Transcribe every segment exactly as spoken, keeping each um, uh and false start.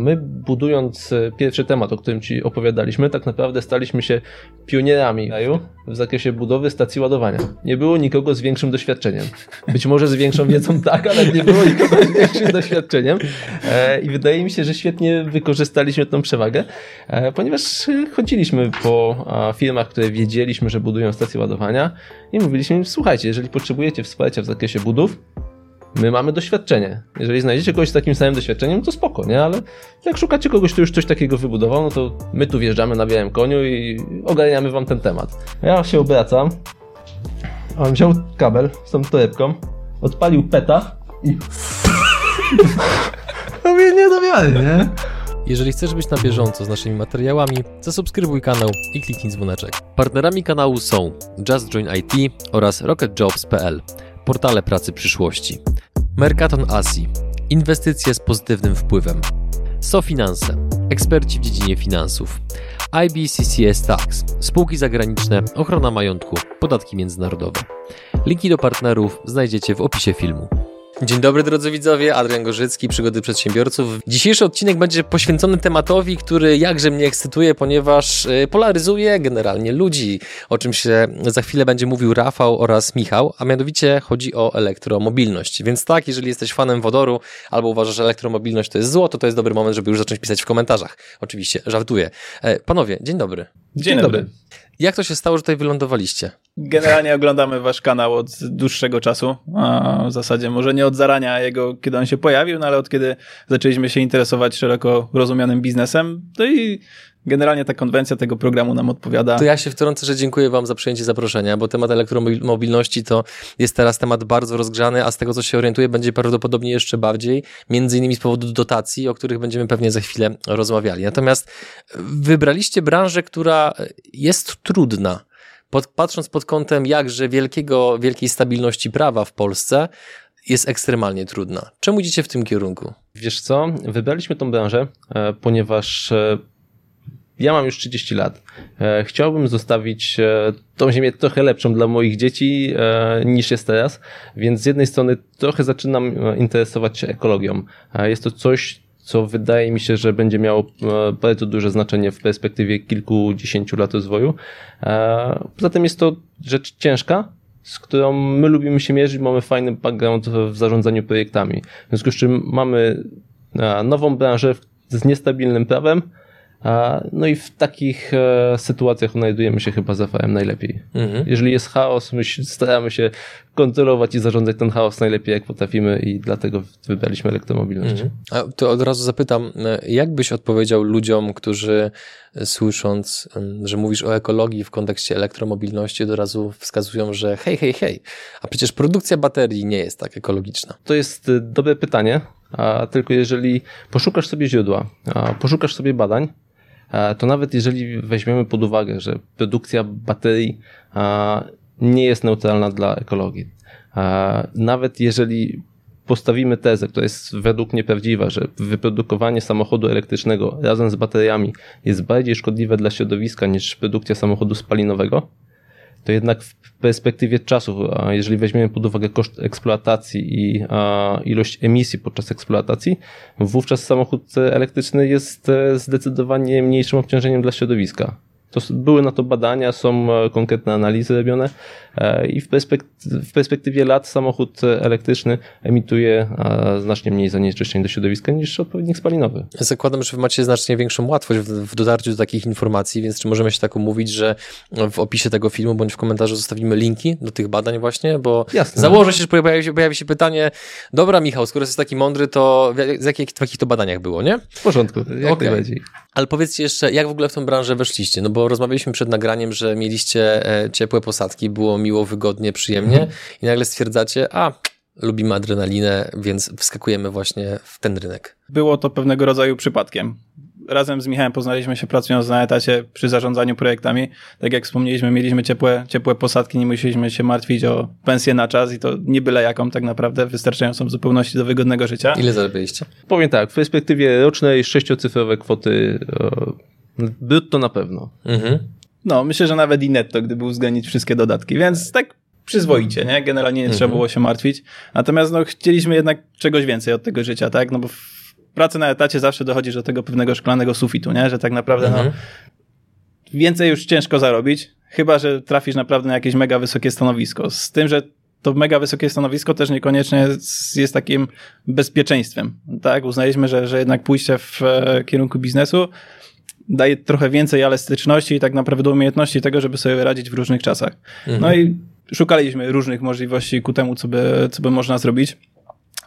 My, budując pierwszy temat, o którym Ci opowiadaliśmy, tak naprawdę staliśmy się pionierami kraju w zakresie budowy stacji ładowania. Nie było nikogo z większym doświadczeniem. Być może z większą wiedzą tak, ale nie było nikogo z większym doświadczeniem. I wydaje mi się, że świetnie wykorzystaliśmy tą przewagę, ponieważ chodziliśmy po firmach, które wiedzieliśmy, że budują stacje ładowania i mówiliśmy im, słuchajcie, jeżeli potrzebujecie wsparcia w zakresie budów, my mamy doświadczenie. Jeżeli znajdziecie kogoś z takim samym doświadczeniem, to spoko, nie? Ale jak szukacie kogoś, kto już coś takiego wybudował, no to my tu wjeżdżamy na białym koniu i ogarniamy wam ten temat. Ja się obracam, a on wziął kabel z tą torebką, odpalił peta i... To mnie nie do wiary, nie? Jeżeli chcesz być na bieżąco z naszymi materiałami, zasubskrybuj kanał i kliknij dzwoneczek. Partnerami kanału są Just Join I T oraz Rocket Jobs kropka p l. Portale pracy przyszłości. Mercaton A S I. Inwestycje z pozytywnym wpływem. Sofinanse. Eksperci w dziedzinie finansów. I B C C S Tax. Spółki zagraniczne, ochrona majątku, podatki międzynarodowe. Linki do partnerów znajdziecie w opisie filmu. Dzień dobry drodzy widzowie, Adrian Gorzycki, Przygody Przedsiębiorców. Dzisiejszy odcinek będzie poświęcony tematowi, który jakże mnie ekscytuje, ponieważ polaryzuje generalnie ludzi, o czym się za chwilę będzie mówił Rafał oraz Michał, a mianowicie chodzi o elektromobilność. Więc tak, jeżeli jesteś fanem wodoru albo uważasz, że elektromobilność to jest zło, to to jest dobry moment, żeby już zacząć pisać w komentarzach. Oczywiście, żartuję. Panowie, dzień dobry. Dzień, dzień dobry. dobry. Jak to się stało, że tutaj wylądowaliście? Generalnie oglądamy wasz kanał od dłuższego czasu, a w zasadzie może nie od zarania jego, kiedy on się pojawił, no ale od kiedy zaczęliśmy się interesować szeroko rozumianym biznesem, no i generalnie ta konwencja tego programu nam odpowiada. To ja się wtrącę, że dziękuję wam za przyjęcie zaproszenia, bo temat elektromobilności to jest teraz temat bardzo rozgrzany, a z tego co się orientuję będzie prawdopodobnie jeszcze bardziej, między innymi z powodu dotacji, o których będziemy pewnie za chwilę rozmawiali. Natomiast wybraliście branżę, która jest trudna. Pod, patrząc pod kątem jakże wielkiego, wielkiej stabilności prawa w Polsce, jest ekstremalnie trudna. Czemu idziecie w tym kierunku? Wiesz co, wybraliśmy tą branżę, ponieważ ja mam już trzydzieści lat. Chciałbym zostawić tą ziemię trochę lepszą dla moich dzieci niż jest teraz, więc z jednej strony trochę zaczynam interesować się ekologią. Jest to coś, co wydaje mi się, że będzie miało bardzo duże znaczenie w perspektywie kilkudziesięciu lat rozwoju. Poza tym jest to rzecz ciężka, z którą my lubimy się mierzyć, mamy fajny background w zarządzaniu projektami. W związku z czym mamy nową branżę z niestabilnym prawem, no i w takich sytuacjach znajdujemy się chyba z Rafałem najlepiej. Mhm. Jeżeli jest chaos, my staramy się kontrolować i zarządzać ten chaos najlepiej jak potrafimy i dlatego wybraliśmy elektromobilność. Mhm. A to od razu zapytam, jak byś odpowiedział ludziom, którzy słysząc, że mówisz o ekologii w kontekście elektromobilności, od razu wskazują, że hej, hej, hej, a przecież produkcja baterii nie jest tak ekologiczna. To jest dobre pytanie, a tylko jeżeli poszukasz sobie źródła, poszukasz sobie badań, to nawet jeżeli weźmiemy pod uwagę, że produkcja baterii nie jest neutralna dla ekologii, nawet jeżeli postawimy tezę, która jest według mnie prawdziwa, że wyprodukowanie samochodu elektrycznego razem z bateriami jest bardziej szkodliwe dla środowiska niż produkcja samochodu spalinowego, to jednak w perspektywie czasu, jeżeli weźmiemy pod uwagę koszt eksploatacji i ilość emisji podczas eksploatacji, wówczas samochód elektryczny jest zdecydowanie mniejszym obciążeniem dla środowiska. To były na to badania, są konkretne analizy robione i w perspektywie, w perspektywie lat samochód elektryczny emituje znacznie mniej zanieczyszczeń do środowiska niż odpowiednik spalinowy. Zakładam, że wy macie znacznie większą łatwość w dotarciu do takich informacji, więc czy możemy się tak umówić, że w opisie tego filmu bądź w komentarzu zostawimy linki do tych badań właśnie, bo jasne. Założę się, że pojawi się, pojawi się pytanie, dobra Michał, skoro jesteś taki mądry, to w jakich, w jakich to badaniach było, nie? W porządku, jak okay. Najbardziej. Ale powiedzcie jeszcze, jak w ogóle w tą branżę weszliście, no bo Bo rozmawialiśmy przed nagraniem, że mieliście ciepłe posadki, było miło, wygodnie, przyjemnie mhm. i nagle stwierdzacie, a lubimy adrenalinę, więc wskakujemy właśnie w ten rynek. Było to pewnego rodzaju przypadkiem. Razem z Michałem poznaliśmy się pracując na etacie przy zarządzaniu projektami. Tak jak wspomnieliśmy, mieliśmy ciepłe, ciepłe posadki, nie musieliśmy się martwić o pensję na czas i to nie byle jaką tak naprawdę, wystarczającą w zupełności do wygodnego życia. Ile zarobiliście? Powiem tak, w perspektywie rocznej sześciocyfrowe kwoty... E- Brutto na pewno. Mhm. No, myślę, że nawet i netto, gdyby uwzględnić wszystkie dodatki, więc tak przyzwoicie, nie? Generalnie nie mhm. trzeba było się martwić. Natomiast no, chcieliśmy jednak czegoś więcej od tego życia, tak? No bo w pracy na etacie zawsze dochodzisz do tego pewnego szklanego sufitu, nie? Że tak naprawdę mhm. no, więcej już ciężko zarobić, chyba że trafisz naprawdę na jakieś mega wysokie stanowisko. Z tym, że to mega wysokie stanowisko też niekoniecznie jest, jest takim bezpieczeństwem. Tak? Uznaliśmy, że, że jednak pójście w e, kierunku biznesu daje trochę więcej elastyczności i tak naprawdę umiejętności tego, żeby sobie radzić w różnych czasach. Mhm. No i szukaliśmy różnych możliwości ku temu, co by, co by można zrobić.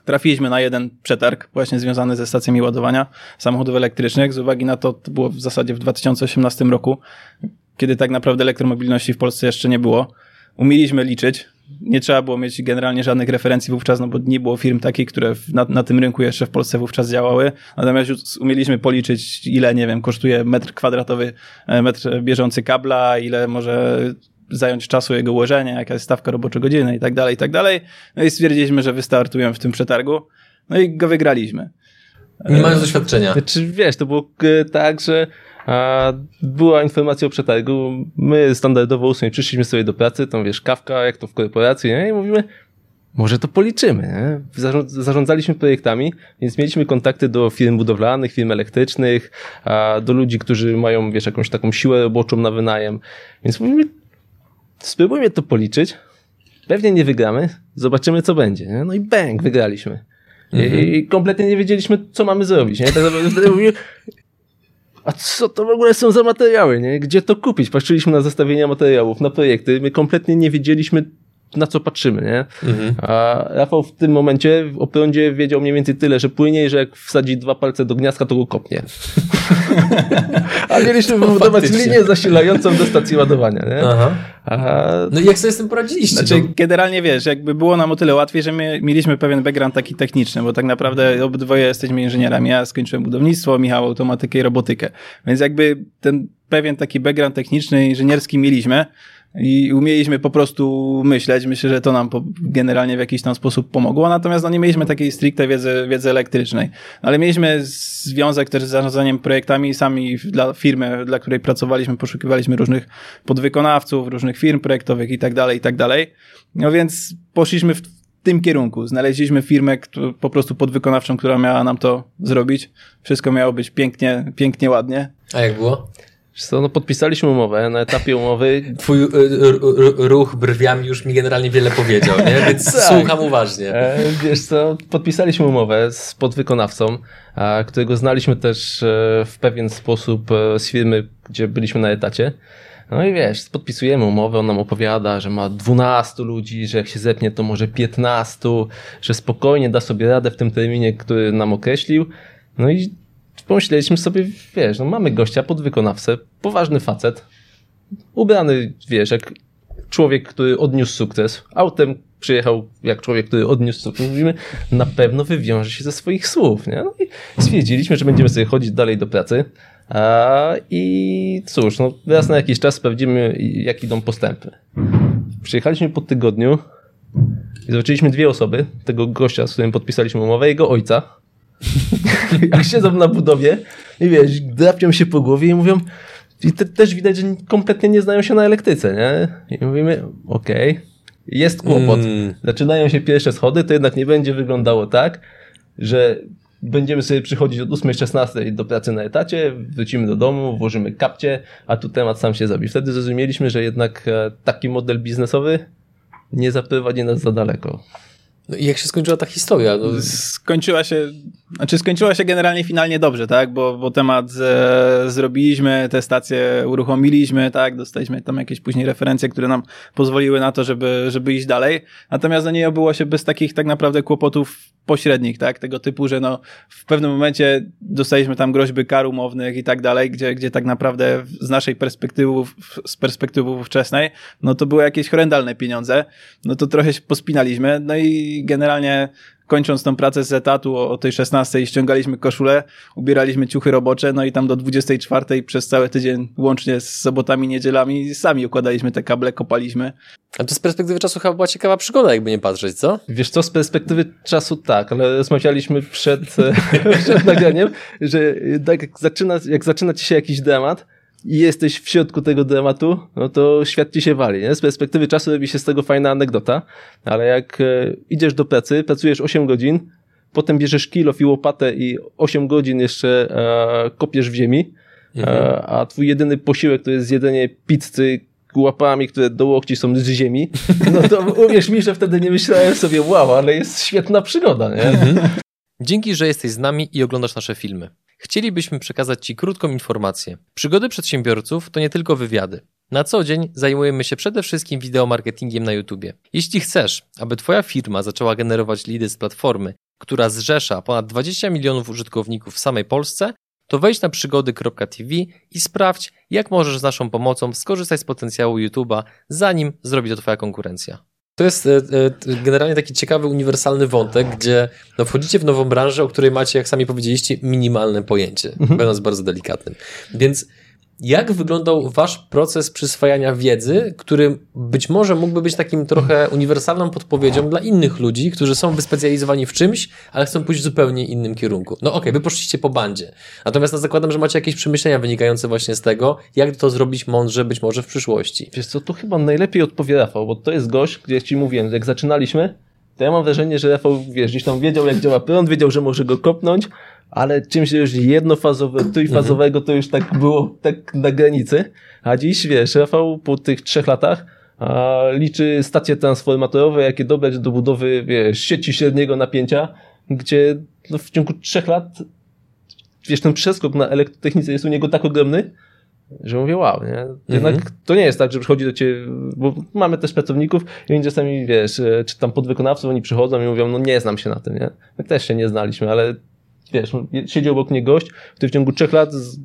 Trafiliśmy na jeden przetarg właśnie związany ze stacjami ładowania samochodów elektrycznych. Z uwagi na to, to było w zasadzie w dwa tysiące osiemnastym roku, kiedy tak naprawdę elektromobilności w Polsce jeszcze nie było. Umieliśmy liczyć. Nie trzeba było mieć generalnie żadnych referencji wówczas, no bo nie było firm takich, które na, na tym rynku jeszcze w Polsce wówczas działały. Natomiast umieliśmy policzyć, ile, nie wiem, kosztuje metr kwadratowy, metr bieżący kabla, ile może zająć czasu jego ułożenie, jaka jest stawka roboczogodziny i tak dalej, i tak dalej. No i stwierdziliśmy, że wystartujemy w tym przetargu. No i go wygraliśmy. Nie mając doświadczenia. Czy wiesz, to było tak, że a była informacja o przetargu, my standardowo ósmej przyszliśmy sobie do pracy, tam wiesz, kawka, jak to w korporacji, nie? I mówimy, może to policzymy, nie? Zarządzaliśmy projektami, więc mieliśmy kontakty do firm budowlanych, firm elektrycznych, a do ludzi, którzy mają, wiesz, jakąś taką siłę roboczą na wynajem, więc mówimy, spróbujmy to policzyć, pewnie nie wygramy, zobaczymy co będzie, nie? No i bang, wygraliśmy. Mhm. I kompletnie nie wiedzieliśmy, co mamy zrobić, nie? Tak naprawdę wtedy mówimy, a co to w ogóle są za materiały, nie? Gdzie to kupić? Patrzyliśmy na zestawienia materiałów, na projekty, my kompletnie nie wiedzieliśmy, na co patrzymy, nie? Mhm. A Rafał w tym momencie o prądzie wiedział mniej więcej tyle, że płynie, że jak wsadzi dwa palce do gniazdka, to go kopnie. A mieliśmy wybudować linię zasilającą do stacji ładowania, nie? Aha. A... No i jak sobie z tym poradziliście? Znaczy, bo... generalnie wiesz, jakby było nam o tyle łatwiej, że my mieliśmy pewien background taki techniczny, bo tak naprawdę obydwoje jesteśmy inżynierami. Ja skończyłem budownictwo, Michał automatykę i robotykę. Więc jakby ten pewien taki background techniczny, inżynierski mieliśmy, i umieliśmy po prostu myśleć. Myślę, że to nam generalnie w jakiś tam sposób pomogło, natomiast no, nie mieliśmy takiej stricte wiedzy, wiedzy elektrycznej. Ale mieliśmy związek też z zarządzaniem projektami i sami dla firmy, dla której pracowaliśmy, poszukiwaliśmy różnych podwykonawców, różnych firm projektowych i tak dalej, i tak dalej. No więc poszliśmy w tym kierunku. Znaleźliśmy firmę któ- po prostu podwykonawczą, która miała nam to zrobić. Wszystko miało być pięknie, pięknie, ładnie. A jak było? Co, no podpisaliśmy umowę, na etapie umowy... Twój r- r- ruch brwiami już mi generalnie wiele powiedział, nie? Więc tak. Słucham uważnie. E, wiesz co, podpisaliśmy umowę z podwykonawcą, a, którego znaliśmy też e, w pewien sposób e, z firmy, gdzie byliśmy na etacie. No i wiesz, podpisujemy umowę, on nam opowiada, że ma dwunastu ludzi, że jak się zepnie to może piętnastu, że spokojnie da sobie radę w tym terminie, który nam określił. No i pomyśleliśmy sobie, wiesz, no mamy gościa, podwykonawcę, poważny facet, ubrany, wiesz, jak człowiek, który odniósł sukces, autem przyjechał jak człowiek, który odniósł sukces, mówimy, na pewno wywiąże się ze swoich słów, nie? No i stwierdziliśmy, że będziemy sobie chodzić dalej do pracy a, i cóż, no raz na jakiś czas sprawdzimy, jak idą postępy. Przyjechaliśmy po tygodniu i zobaczyliśmy dwie osoby, tego gościa, z którym podpisaliśmy umowę, jego ojca. Jak siedzą na budowie i wiesz, drapią się po głowie i mówią, i te, też widać, że kompletnie nie znają się na elektryce, nie? I mówimy, okej, okay, jest kłopot. Mm. Zaczynają się pierwsze schody, to jednak nie będzie wyglądało tak, że będziemy sobie przychodzić od ósmej do szesnastej do pracy na etacie, wrócimy do domu, włożymy kapcie, a tu temat sam się zabi. Wtedy zrozumieliśmy, że jednak taki model biznesowy nie zaprowadzi nas za daleko. No i jak się skończyła ta historia? No... Skończyła się, znaczy skończyła się generalnie finalnie dobrze, tak? Bo, bo temat e, zrobiliśmy, te stacje uruchomiliśmy, tak? Dostaliśmy tam jakieś później referencje, które nam pozwoliły na to, żeby, żeby iść dalej. Natomiast no nie obyło się bez takich tak naprawdę kłopotów pośrednich, tak? Tego typu, że no w pewnym momencie dostaliśmy tam groźby kar umownych i tak dalej, gdzie, gdzie tak naprawdę z naszej perspektywy, z perspektywy ówczesnej, no to były jakieś horrendalne pieniądze, no to trochę się pospinaliśmy, no i generalnie kończąc tą pracę z etatu o, o tej szesnastej ściągaliśmy koszulę, ubieraliśmy ciuchy robocze, no i tam do dwudziestej czwartej przez cały tydzień, łącznie z sobotami, niedzielami, sami układaliśmy te kable, kopaliśmy. A to z perspektywy czasu chyba była ciekawa przygoda, jakby nie patrzeć, co? Wiesz co, z perspektywy czasu tak, ale rozmawialiśmy przed, przed nagraniem, że tak jak zaczyna, jak zaczyna ci się jakiś dramat i jesteś w środku tego dramatu, no to świat ci się wali, nie? Z perspektywy czasu robi się z tego fajna anegdota, ale jak idziesz do pracy, pracujesz osiem godzin, potem bierzesz kilof i łopatę i osiem godzin jeszcze e, kopiesz w ziemi, mhm. e, a twój jedyny posiłek to jest jedzenie pizzy łapami, które do łokci są z ziemi, no to uwierz mi, że wtedy nie myślałem sobie, wow, ale jest świetna przygoda, nie? Mhm. Dzięki, że jesteś z nami i oglądasz nasze filmy. Chcielibyśmy przekazać Ci krótką informację. Przygody przedsiębiorców to nie tylko wywiady. Na co dzień zajmujemy się przede wszystkim wideomarketingiem na YouTubie. Jeśli chcesz, aby Twoja firma zaczęła generować leady z platformy, która zrzesza ponad dwadzieścia milionów użytkowników w samej Polsce, to wejdź na przygody kropka t v i sprawdź, jak możesz z naszą pomocą skorzystać z potencjału YouTube'a, zanim zrobi to Twoja konkurencja. To jest generalnie taki ciekawy, uniwersalny wątek, gdzie no, wchodzicie w nową branżę, o której macie, jak sami powiedzieliście, minimalne pojęcie, mhm. będąc bardzo delikatnym. Więc jak wyglądał wasz proces przyswajania wiedzy, który być może mógłby być takim trochę uniwersalną podpowiedzią dla innych ludzi, którzy są wyspecjalizowani w czymś, ale chcą pójść w zupełnie innym kierunku? No okej, okay, wy poszliście po bandzie. Natomiast no, zakładam, że macie jakieś przemyślenia wynikające właśnie z tego, jak to zrobić mądrze być może w przyszłości. Wiesz co, tu chyba najlepiej odpowie Rafał, bo to jest gość, gdzie ci mówiłem, jak zaczynaliśmy, to ja mam wrażenie, że Rafał, wiesz, gdzieś tam wiedział, jak działa prąd, wiedział, że może go kopnąć, ale czymś już jednofazowego, trójfazowego to już tak było tak na granicy. A dziś, wiesz, Rafał po tych trzech latach a, liczy stacje transformatorowe, jakie dobrać do budowy, wiesz, sieci średniego napięcia, gdzie no, w ciągu trzech lat, wiesz, ten przeskok na elektrotechnice jest u niego tak ogromny, że mówię, wow, nie? Jednak mhm. to nie jest tak, że przychodzi do ciebie, bo mamy też pracowników i oni czasami, wiesz, czy tam podwykonawców, oni przychodzą i mówią, no nie znam się na tym, nie? My też się nie znaliśmy, ale wiesz, siedzi obok mnie gość, który w ciągu trzech lat z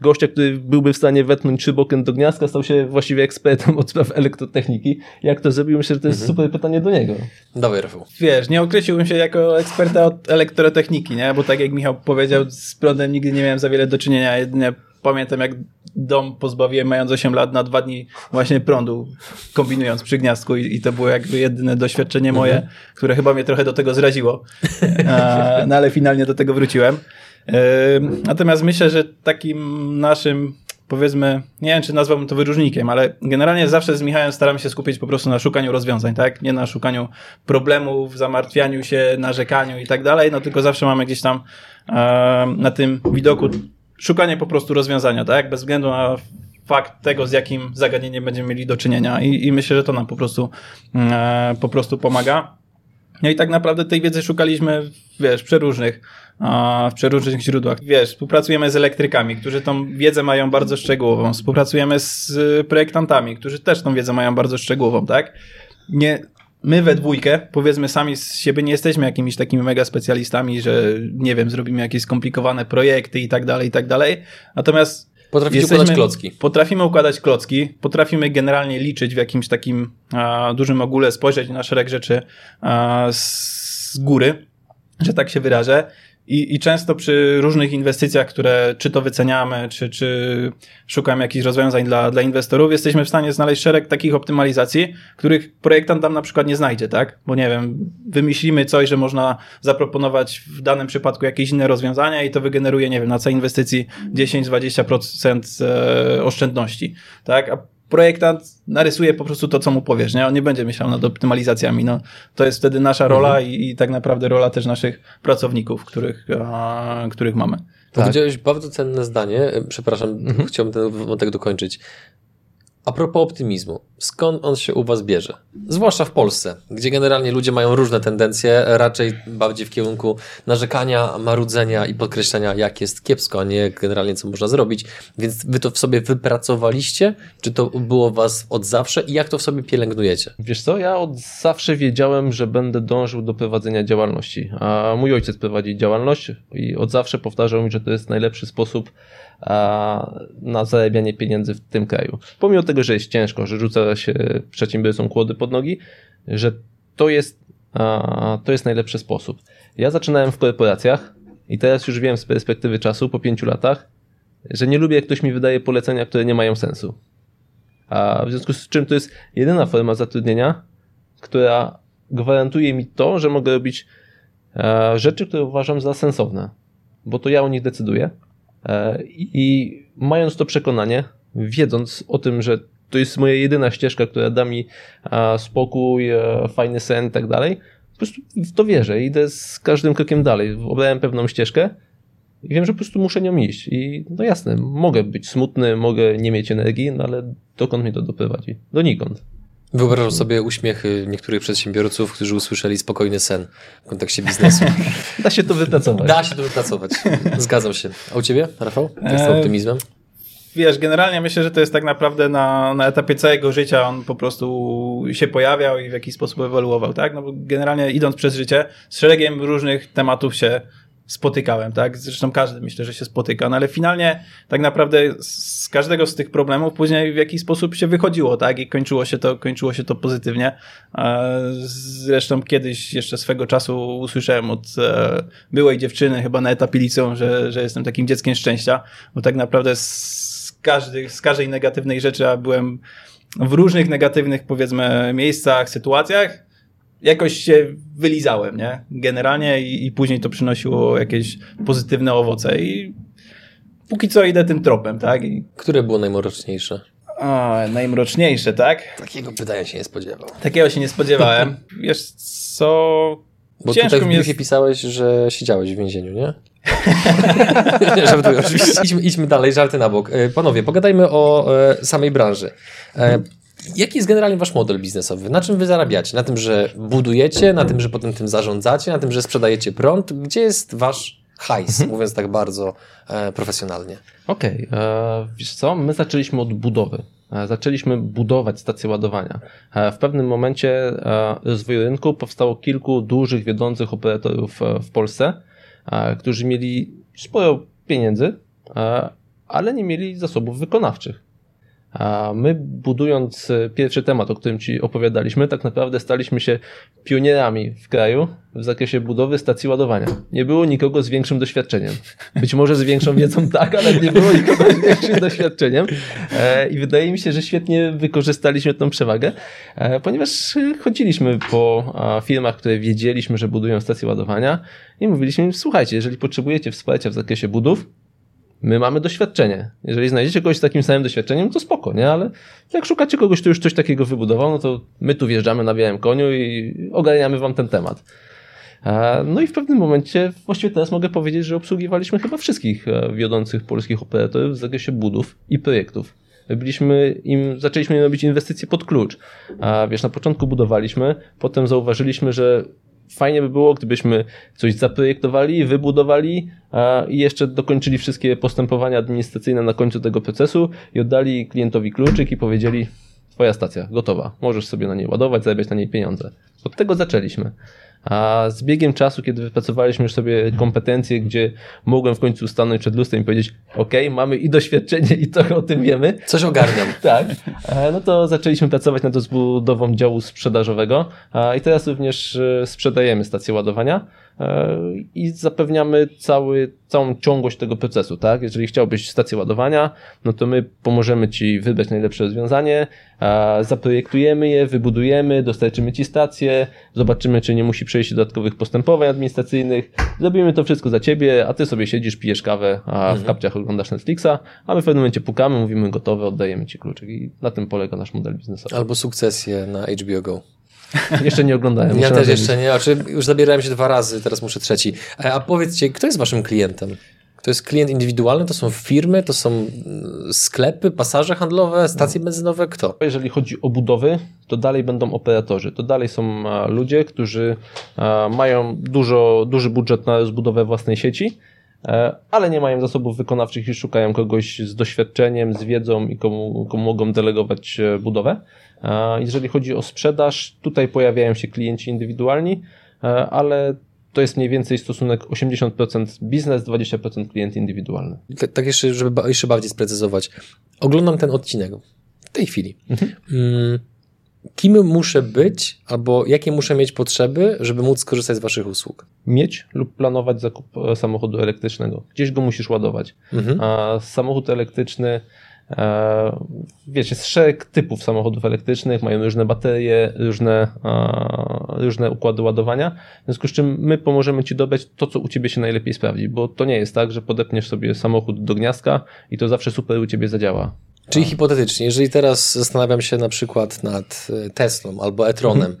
gościa, który byłby w stanie wetnąć szybokręt do gniazdka, stał się właściwie ekspertem od spraw elektrotechniki. Jak to zrobił? Myślę, że to jest mhm. super pytanie do niego. Dawaj, Rafał. Wiesz, nie określiłbym się jako eksperta od elektrotechniki, nie? Bo tak jak Michał powiedział, z prądem nigdy nie miałem za wiele do czynienia. Jedynie pamiętam, jak dom pozbawiłem, mając osiem lat, na dwa dni właśnie prądu, kombinując przy gniazdku i, i to było jakby jedyne doświadczenie moje, mhm. które chyba mnie trochę do tego zraziło, e, no ale finalnie do tego wróciłem. E, natomiast myślę, że takim naszym, powiedzmy, nie wiem, czy nazwałbym to wyróżnikiem, ale generalnie zawsze z Michałem staram się skupić po prostu na szukaniu rozwiązań, tak? Nie na szukaniu problemów, zamartwianiu się, narzekaniu i tak dalej, no tylko zawsze mamy gdzieś tam e, na tym widoku szukanie po prostu rozwiązania, tak? Bez względu na fakt tego, z jakim zagadnieniem będziemy mieli do czynienia i, i myślę, że to nam po prostu, e, po prostu pomaga. No i tak naprawdę tej wiedzy szukaliśmy, wiesz, przeróżnych, e, w przeróżnych źródłach. Wiesz, współpracujemy z elektrykami, którzy tą wiedzę mają bardzo szczegółową. Współpracujemy z projektantami, którzy też tą wiedzę mają bardzo szczegółową, tak? Nie... My we dwójkę, powiedzmy sami z siebie, nie jesteśmy jakimiś takimi mega specjalistami, że nie wiem, zrobimy jakieś skomplikowane projekty i tak dalej, i tak dalej. Natomiast potrafimy jesteśmy, układać klocki. Potrafimy układać klocki, potrafimy generalnie liczyć w jakimś takim a, dużym ogóle, spojrzeć na szereg rzeczy a, z góry, że tak się wyrażę. I, I często przy różnych inwestycjach, które czy to wyceniamy, czy, czy szukamy jakichś rozwiązań dla, dla inwestorów, jesteśmy w stanie znaleźć szereg takich optymalizacji, których projektant tam na przykład nie znajdzie, tak? Bo nie wiem, wymyślimy coś, że można zaproponować w danym przypadku jakieś inne rozwiązania i to wygeneruje, nie wiem, na całej inwestycji dziesięć do dwudziestu procent oszczędności, tak? A projektant narysuje po prostu to, co mu powiesz, nie? On nie będzie myślał nad optymalizacjami. No, to jest wtedy nasza rola mhm. i, i tak naprawdę rola też naszych pracowników, których, a, których mamy. Tak. Powiedziałeś bardzo cenne zdanie. Przepraszam, mhm. chciałbym ten wątek dokończyć. A propos optymizmu, skąd on się u was bierze? Zwłaszcza w Polsce, gdzie generalnie ludzie mają różne tendencje, raczej bardziej w kierunku narzekania, marudzenia i podkreślania, jak jest kiepsko, a nie generalnie co można zrobić. Więc wy to w sobie wypracowaliście? Czy to było was od zawsze i jak to w sobie pielęgnujecie? Wiesz co, ja od zawsze wiedziałem, że będę dążył do prowadzenia działalności. A mój ojciec prowadzi działalność i od zawsze powtarzał mi, że to jest najlepszy sposób na zarabianie pieniędzy w tym kraju. Pomimo tego, że jest ciężko, że rzuca się przedsiębiorcom kłody pod nogi, że to jest, to jest najlepszy sposób. Ja zaczynałem w korporacjach i teraz już wiem z perspektywy czasu, po pięciu latach, że nie lubię, jak ktoś mi wydaje polecenia, które nie mają sensu. A w związku z czym to jest jedyna forma zatrudnienia, która gwarantuje mi to, że mogę robić rzeczy, które uważam za sensowne, bo to ja o nich decyduję. I mając to przekonanie, wiedząc o tym, że to jest moja jedyna ścieżka, która da mi spokój, fajny sen i tak dalej, prostu w to wierzę, idę z każdym krokiem dalej. Obrałem pewną ścieżkę i wiem, że po prostu muszę nią iść. I no jasne, mogę być smutny, mogę nie mieć energii, no ale dokąd mnie to doprowadzi? Donikąd. Wyobrażam sobie uśmiechy niektórych przedsiębiorców, którzy usłyszeli spokojny sen w kontekście biznesu. Da się to wypracować. Da się to wypracować. Zgadzam się. A u ciebie, Rafał? Tak z optymizmem? Wiesz, generalnie myślę, że to jest tak naprawdę na, na etapie całego życia, on po prostu się pojawiał i w jakiś sposób ewoluował, tak? No bo generalnie idąc przez życie, z szeregiem różnych tematów się spotykałem, tak? Zresztą każdy myślę, że się spotyka, no ale finalnie tak naprawdę z każdego z tych problemów później w jakiś sposób się wychodziło, tak? I kończyło się to, kończyło się to pozytywnie. Zresztą kiedyś jeszcze swego czasu usłyszałem od byłej dziewczyny chyba na etapie liceum, że, że jestem takim dzieckiem szczęścia, bo tak naprawdę z, każdy, z każdej negatywnej rzeczy, a byłem w różnych negatywnych, powiedzmy, miejscach, sytuacjach, jakoś się wylizałem, nie? Generalnie i, i później to przynosiło jakieś pozytywne owoce i póki co idę tym tropem, tak? I... Które było najmroczniejsze? O, najmroczniejsze, tak? Takiego pytania się nie spodziewał. Takiego się nie spodziewałem. Wiesz co... Bo ciężko tutaj w jest... pisałeś, że siedziałeś w więzieniu, nie? Nie, żartuję, oczywiście. Idźmy, idźmy dalej, żarty na bok. Panowie, pogadajmy o e, samej branży. E, Jaki jest generalnie wasz model biznesowy? Na czym wy zarabiacie? Na tym, że budujecie, na tym, że potem tym zarządzacie, na tym, że sprzedajecie prąd? Gdzie jest wasz hajs, mhm. mówiąc tak bardzo e, profesjonalnie? Okej, okay. Wiesz co? My zaczęliśmy od budowy. E, zaczęliśmy budować stacje ładowania. E, w pewnym momencie e, rozwoju rynku powstało kilku dużych, wiodących operatorów e, w Polsce, e, którzy mieli sporo pieniędzy, e, ale nie mieli zasobów wykonawczych. A my, budując pierwszy temat, o którym ci opowiadaliśmy, tak naprawdę staliśmy się pionierami w kraju w zakresie budowy stacji ładowania. Nie było nikogo z większym doświadczeniem. Być może z większą wiedzą tak, ale nie było nikogo z większym doświadczeniem. I wydaje mi się, że świetnie wykorzystaliśmy tą przewagę, ponieważ chodziliśmy po firmach, które wiedzieliśmy, że budują stacje ładowania i mówiliśmy im, słuchajcie, jeżeli potrzebujecie wsparcia w zakresie budów, my mamy doświadczenie. Jeżeli znajdziecie kogoś z takim samym doświadczeniem, to spoko, nie? Ale jak szukacie kogoś, kto już coś takiego wybudował, no to my tu wjeżdżamy na białym koniu i ogarniamy wam ten temat. No i w pewnym momencie, właściwie teraz mogę powiedzieć, że obsługiwaliśmy chyba wszystkich wiodących polskich operatorów w zakresie budów i projektów. Byliśmy im, zaczęliśmy im robić inwestycje pod klucz. A wiesz, na początku budowaliśmy, potem zauważyliśmy, że fajnie by było, gdybyśmy coś zaprojektowali, wybudowali a, i jeszcze dokończyli wszystkie postępowania administracyjne na końcu tego procesu i oddali klientowi kluczyk i powiedzieli, twoja stacja gotowa, możesz sobie na niej ładować, zarabiać na niej pieniądze. Od tego zaczęliśmy. A z biegiem czasu, kiedy wypracowaliśmy już sobie kompetencje, gdzie mogłem w końcu stanąć przed lustrem i powiedzieć, ok, mamy i doświadczenie i trochę o tym wiemy. Coś ogarniam. Tak. No to zaczęliśmy pracować nad rozbudową działu sprzedażowego i teraz również sprzedajemy stacje ładowania i zapewniamy cały, całą ciągłość tego procesu, tak? Jeżeli chciałbyś stację ładowania, no to my pomożemy ci wybrać najlepsze rozwiązanie, zaprojektujemy je, wybudujemy, dostarczymy ci stację, zobaczymy, czy nie musi przejść dodatkowych postępowań administracyjnych, zrobimy to wszystko za ciebie, a ty sobie siedzisz, pijesz kawę, a w kapciach oglądasz Netflixa, a my w pewnym momencie pukamy, mówimy gotowe, oddajemy ci kluczyk i na tym polega nasz model biznesowy. Albo sukcesję na H B O Go. Jeszcze nie oglądałem. Ja też jeszcze nie, znaczy już zabierałem się dwa razy, teraz muszę trzeci. A powiedzcie, kto jest waszym klientem? To jest klient indywidualny, to są firmy, to są sklepy, pasaże handlowe, stacje benzynowe, kto? Jeżeli chodzi o budowy, to dalej będą operatorzy, to dalej są ludzie, którzy mają dużo, duży budżet na rozbudowę własnej sieci, ale nie mają zasobów wykonawczych i szukają kogoś z doświadczeniem, z wiedzą i komu, komu mogą delegować budowę. Jeżeli chodzi o sprzedaż, tutaj pojawiają się klienci indywidualni, ale to jest mniej więcej stosunek osiemdziesiąt procent biznes, dwadzieścia procent klient indywidualny. Tak, tak jeszcze, żeby jeszcze bardziej sprecyzować. Oglądam ten odcinek w tej chwili. Mhm. Kim muszę być albo jakie muszę mieć potrzeby, żeby móc skorzystać z waszych usług? Mieć lub planować zakup samochodu elektrycznego. Gdzieś go musisz ładować. Mhm. A samochód elektryczny... Wiecie, jest szereg typów samochodów elektrycznych, mają różne baterie, różne, różne układy ładowania, w związku z czym my pomożemy ci dobrać to, co u ciebie się najlepiej sprawdzi, bo to nie jest tak, że podepniesz sobie samochód do gniazdka i to zawsze super u ciebie zadziała. Czyli hipotetycznie, jeżeli teraz zastanawiam się na przykład nad Teslą albo e-tronem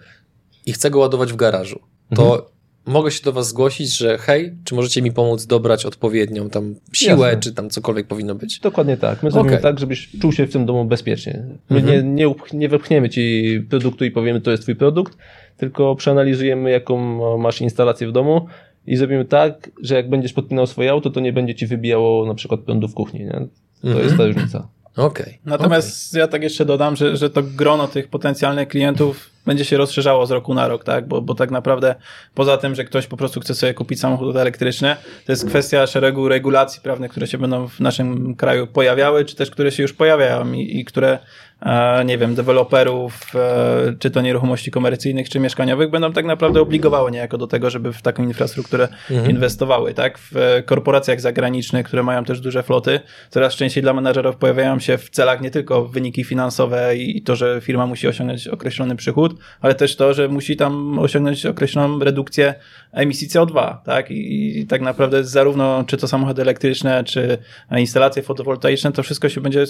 i chcę go ładować w garażu, to mhm. mogę się do was zgłosić, że hej, czy możecie mi pomóc dobrać odpowiednią tam siłę, Jasne. czy tam cokolwiek powinno być. Dokładnie tak. My zrobimy okay. tak, żebyś czuł się w tym domu bezpiecznie. My mhm. nie, nie, nie wepchniemy ci produktu i powiemy, to jest twój produkt, tylko przeanalizujemy, jaką masz instalację w domu i zrobimy tak, że jak będziesz podpinał swoje auto, to nie będzie ci wybijało na przykład prądu w kuchni. Nie? To mhm. jest ta różnica. Okay. Natomiast okay. ja tak jeszcze dodam, że, że to grono tych potencjalnych klientów będzie się rozszerzało z roku na rok, tak? Bo, bo tak naprawdę poza tym, że ktoś po prostu chce sobie kupić samochód elektryczny, to jest kwestia szeregu regulacji prawnych, które się będą w naszym kraju pojawiały, czy też które się już pojawiają i, i które, e, nie wiem, deweloperów, e, czy to nieruchomości komercyjnych, czy mieszkaniowych będą tak naprawdę obligowały niejako do tego, żeby w taką infrastrukturę mhm. inwestowały, tak? W korporacjach zagranicznych, które mają też duże floty, coraz częściej dla menadżerów pojawiają się w celach nie tylko wyniki finansowe i to, że firma musi osiągnąć określony przychód, ale też to, że musi tam osiągnąć określoną redukcję emisji C O dwa, tak? I, i tak naprawdę zarówno czy to samochody elektryczne, czy instalacje fotowoltaiczne, to wszystko się będzie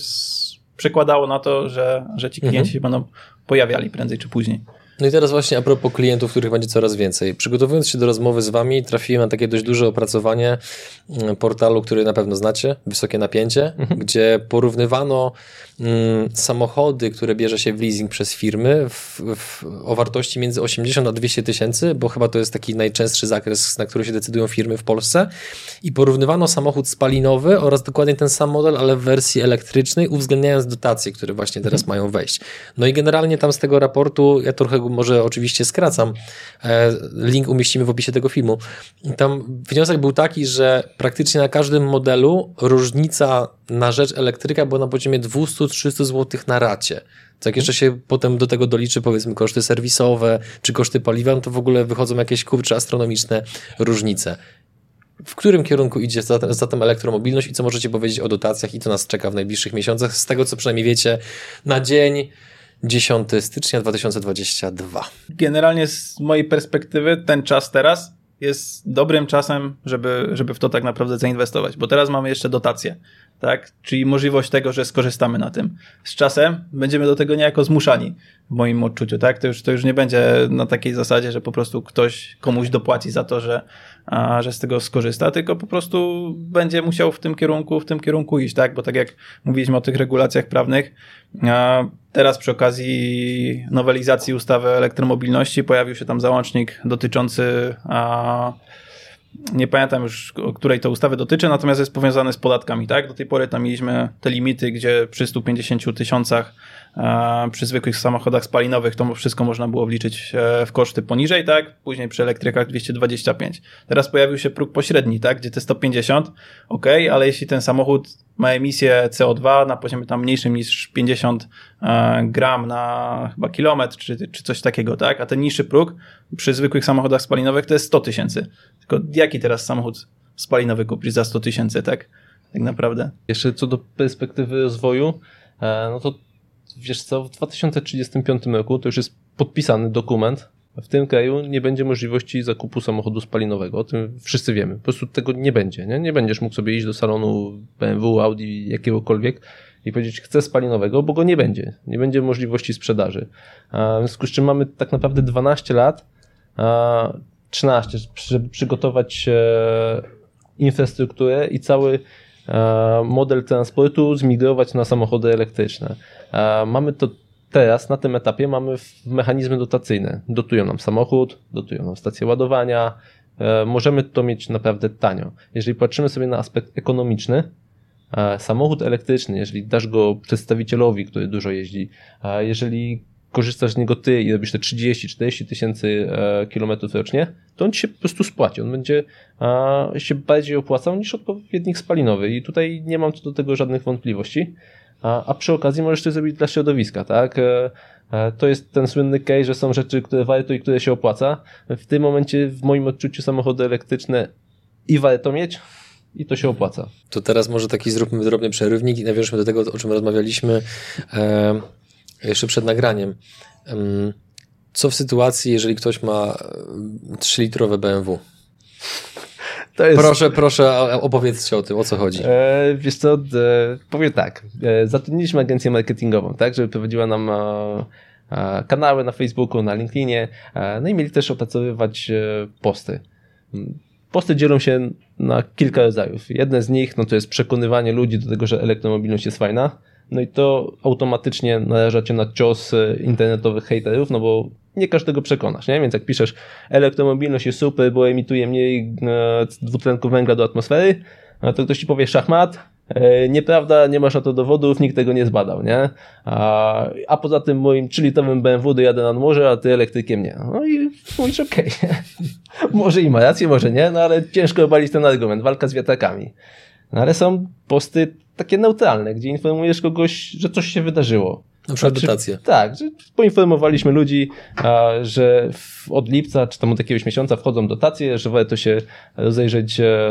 przekładało na to, że, że ci klienci mhm. się będą pojawiali prędzej czy później. No i teraz właśnie a propos klientów, których będzie coraz więcej. Przygotowując się do rozmowy z wami, trafiłem na takie dość duże opracowanie portalu, który na pewno znacie, Wysokie Napięcie, mhm. gdzie porównywano mm, samochody, które bierze się w leasing przez firmy w, w, o wartości między osiemdziesiąt a dwieście tysięcy, bo chyba to jest taki najczęstszy zakres, na który się decydują firmy w Polsce. I porównywano samochód spalinowy oraz dokładnie ten sam model, ale w wersji elektrycznej, uwzględniając dotacje, które właśnie teraz mhm. mają wejść. No i generalnie tam z tego raportu, ja trochę może oczywiście skracam, link umieścimy w opisie tego filmu. Tam wniosek był taki, że praktycznie na każdym modelu różnica na rzecz elektryka była na poziomie dwieście do trzystu złotych na racie. Co jak jeszcze się potem do tego doliczy, powiedzmy, koszty serwisowe czy koszty paliwa, to w ogóle wychodzą jakieś kurcze astronomiczne różnice. W którym kierunku idzie zatem elektromobilność i co możecie powiedzieć o dotacjach i co nas czeka w najbliższych miesiącach? Z tego, co przynajmniej wiecie, na dzień dziesiątego stycznia dwa tysiące dwudziestego drugiego. Generalnie z mojej perspektywy ten czas teraz jest dobrym czasem, żeby, żeby w to tak naprawdę zainwestować, bo teraz mamy jeszcze dotacje, tak? Czyli możliwość tego, że skorzystamy na tym. Z czasem będziemy do tego niejako zmuszani, w moim odczuciu, tak? To już, to już nie będzie na takiej zasadzie, że po prostu ktoś komuś dopłaci za to, że, a, że z tego skorzysta, tylko po prostu będzie musiał w tym kierunku, w tym kierunku iść, tak? Bo tak jak mówiliśmy o tych regulacjach prawnych, a, teraz przy okazji nowelizacji ustawy o elektromobilności pojawił się tam załącznik dotyczący, a, nie pamiętam już, o której to ustawy dotyczy, natomiast jest powiązane z podatkami, tak? Do tej pory tam mieliśmy te limity, gdzie przy stu pięćdziesięciu tysiącach e, przy zwykłych samochodach spalinowych to wszystko można było wliczyć w koszty poniżej, tak? Później przy elektrykach dwieście dwadzieścia pięć. Teraz pojawił się próg pośredni, tak? Gdzie te sto pięćdziesiąt, ok, ale jeśli ten samochód ma emisję C O dwa na poziomie tam mniejszym niż pięćdziesiąt gram na chyba kilometr, czy, czy coś takiego, tak? A ten niższy próg przy zwykłych samochodach spalinowych to jest sto tysięcy. Tylko jaki teraz samochód spalinowy kupisz za sto tysięcy, tak? Tak naprawdę. Jeszcze co do perspektywy rozwoju, no to wiesz co, w dwa tysiące trzydziestym piątym roku to już jest podpisany dokument. W tym kraju nie będzie możliwości zakupu samochodu spalinowego. O tym wszyscy wiemy. Po prostu tego nie będzie. Nie, nie będziesz mógł sobie iść do salonu B M W, Audi, jakiegokolwiek i powiedzieć, chcę spalinowego, bo go nie będzie. Nie będzie możliwości sprzedaży. W związku z czym mamy tak naprawdę dwanaście lat, trzynaście, żeby przygotować infrastrukturę i cały model transportu zmigrować na samochody elektryczne. Mamy to teraz na tym etapie, mamy mechanizmy dotacyjne. Dotują nam samochód, dotują nam stację ładowania. Możemy to mieć naprawdę tanio. Jeżeli patrzymy sobie na aspekt ekonomiczny, samochód elektryczny, jeżeli dasz go przedstawicielowi, który dużo jeździ, jeżeli korzystasz z niego ty i robisz te trzydzieści czterdzieści tysięcy kilometrów rocznie, to on ci się po prostu spłaci. On będzie się bardziej opłacał niż odpowiednik spalinowy i tutaj nie mam co do tego żadnych wątpliwości. A, a przy okazji możesz to zrobić dla środowiska, tak? To jest ten słynny case, że są rzeczy, które warto i które się opłaca. W tym momencie w moim odczuciu samochody elektryczne i warto mieć i to się opłaca. To teraz może taki zróbmy drobny przerywnik i nawiążmy do tego, o czym rozmawialiśmy e, jeszcze przed nagraniem. Co w sytuacji, jeżeli ktoś ma trzylitrowe B M W? To jest... Proszę, proszę, opowiedzcie o tym, o co chodzi. E, wiesz co, e, powiem tak, e, zatrudniliśmy agencję marketingową, tak, żeby prowadziła nam e, kanały na Facebooku, na LinkedInie, no i mieli też opracowywać posty. Posty dzielą się na kilka rodzajów. Jedne z nich no to jest przekonywanie ludzi do tego, że elektromobilność jest fajna, no i to automatycznie naraża cię na cios internetowych hejterów, no bo nie każdego przekonasz, nie? Więc jak piszesz elektromobilność jest super, bo emituje mniej dwutlenku węgla do atmosfery, no to ktoś ci powie szachmat, nieprawda, nie masz na to dowodów, nikt tego nie zbadał, nie? A, a poza tym moim trzylitrowym B M W dojadę nad morze, a ty elektrykiem nie. No i mówisz okej. Okay. Może i ma rację, może nie, no ale ciężko obalić ten argument, walka z wiatrakami. No ale są posty takie neutralne, gdzie informujesz kogoś, że coś się wydarzyło. Na przykład dotacje. Tak, że poinformowaliśmy ludzi, a, że w, od lipca czy tam od jakiegoś miesiąca wchodzą dotacje, że warto się rozejrzeć e,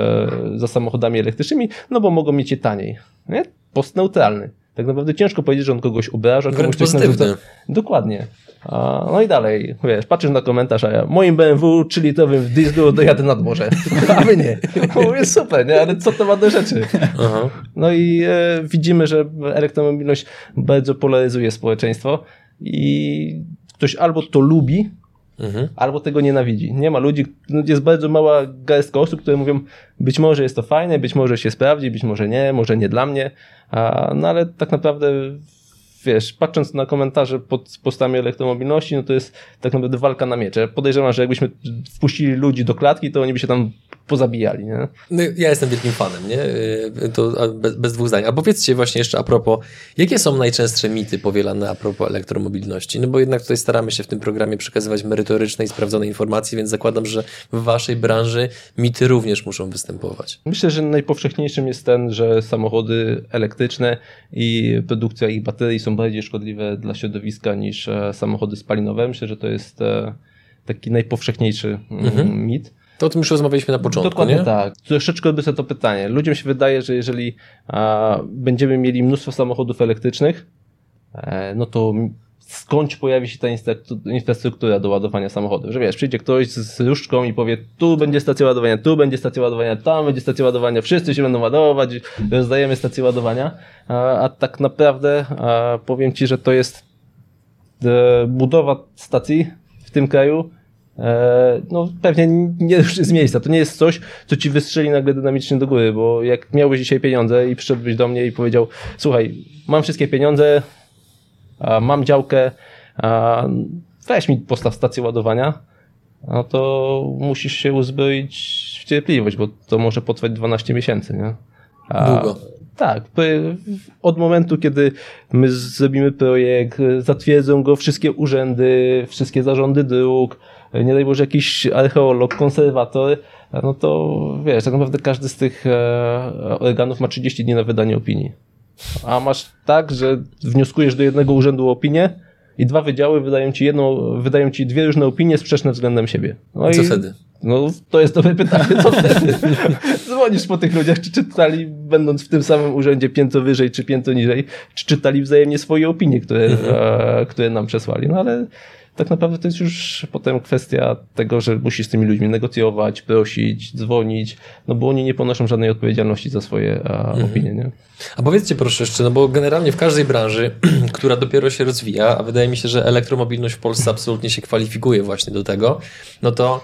za samochodami elektrycznymi, no bo mogą mieć je taniej. Nie? Post neutralny. Tak naprawdę ciężko powiedzieć, że on kogoś obraża, komuś coś narzuca. Dokładnie. A, no i dalej, wiesz, patrzysz na komentarz, a ja moim B M W trzylitrowym w dieslu dojadę nad morze. A my nie. Mówię, super, nie? Ale co to ma do rzeczy? Aha. No i e, widzimy, że elektromobilność bardzo polaryzuje społeczeństwo i ktoś albo to lubi, mhm. albo tego nienawidzi. Nie ma ludzi, jest bardzo mała garstka osób, które mówią, być może jest to fajne, być może się sprawdzi, być może nie, może nie dla mnie, a, no ale tak naprawdę wiesz, patrząc na komentarze pod postami elektromobilności, no to jest tak naprawdę walka na miecze. Podejrzewam, że jakbyśmy wpuścili ludzi do klatki, to oni by się tam pozabijali, nie? No, ja jestem wielkim fanem, nie? To bez, bez dwóch zdań. A powiedzcie właśnie jeszcze a propos, jakie są najczęstsze mity powielane a propos elektromobilności? No bo jednak tutaj staramy się w tym programie przekazywać merytoryczne i sprawdzone informacje, więc zakładam, że w waszej branży mity również muszą występować. Myślę, że najpowszechniejszym jest ten, że samochody elektryczne i produkcja ich baterii są bardziej szkodliwe dla środowiska niż samochody spalinowe. Myślę, że to jest taki najpowszechniejszy mhm. mit. To o tym już rozmawialiśmy na początku, dokładnie nie? Tak. Troszeczkę odbywa to pytanie. Ludziom się wydaje, że jeżeli a, będziemy mieli mnóstwo samochodów elektrycznych, e, no to skąd pojawi się ta infrastruktura do ładowania samochodów? Że wiesz, przyjdzie ktoś z różdżką i powie, tu będzie stacja ładowania, tu będzie stacja ładowania, tam będzie stacja ładowania, wszyscy się będą ładować, rozdajemy stację ładowania, a, a tak naprawdę a, powiem Ci, że to jest e, budowa stacji w tym kraju, no pewnie nie ruszy z miejsca. To nie jest coś, co ci wystrzeli nagle dynamicznie do góry, bo jak miałbyś dzisiaj pieniądze i przyszedłbyś do mnie i powiedział, słuchaj, mam wszystkie pieniądze, mam działkę, weź mi postaw stację ładowania, no to musisz się uzbroić w cierpliwość, bo to może potrwać dwanaście miesięcy, nie? A, długo. Tak, od momentu, kiedy my zrobimy projekt, zatwierdzą go wszystkie urzędy, wszystkie zarządy dróg, nie daj Boże jakiś archeolog, konserwator, no to wiesz, tak naprawdę każdy z tych organów ma trzydzieści dni na wydanie opinii. A masz tak, że wnioskujesz do jednego urzędu o opinię i dwa wydziały wydają ci jedną, wydają ci dwie różne opinie sprzeczne względem siebie. No co i, wtedy? No to jest dobre pytanie, co wtedy? Dzwonisz po tych ludziach, czy czytali, będąc w tym samym urzędzie piętro wyżej czy piętro niżej, czy czytali wzajemnie swoje opinie, które, a, które nam przesłali. No ale tak naprawdę to jest już potem kwestia tego, że musisz z tymi ludźmi negocjować, prosić, dzwonić, no bo oni nie ponoszą żadnej odpowiedzialności za swoje a, mhm. opinie, nie? A powiedzcie proszę jeszcze, no bo generalnie w każdej branży, która dopiero się rozwija, a wydaje mi się, że elektromobilność w Polsce absolutnie się kwalifikuje właśnie do tego, no to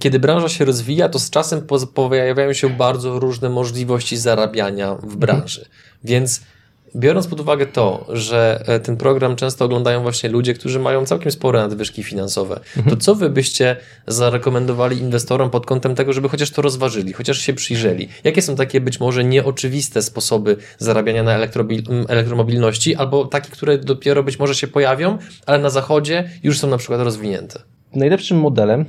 kiedy branża się rozwija, to z czasem pojawiają się bardzo różne możliwości zarabiania w branży, mhm. więc biorąc pod uwagę to, że ten program często oglądają właśnie ludzie, którzy mają całkiem spore nadwyżki finansowe, to co wy byście zarekomendowali inwestorom pod kątem tego, żeby chociaż to rozważyli, chociaż się przyjrzeli? Jakie są takie być może nieoczywiste sposoby zarabiania na elektromobilności albo takie, które dopiero być może się pojawią, ale na zachodzie już są na przykład rozwinięte? Najlepszym modelem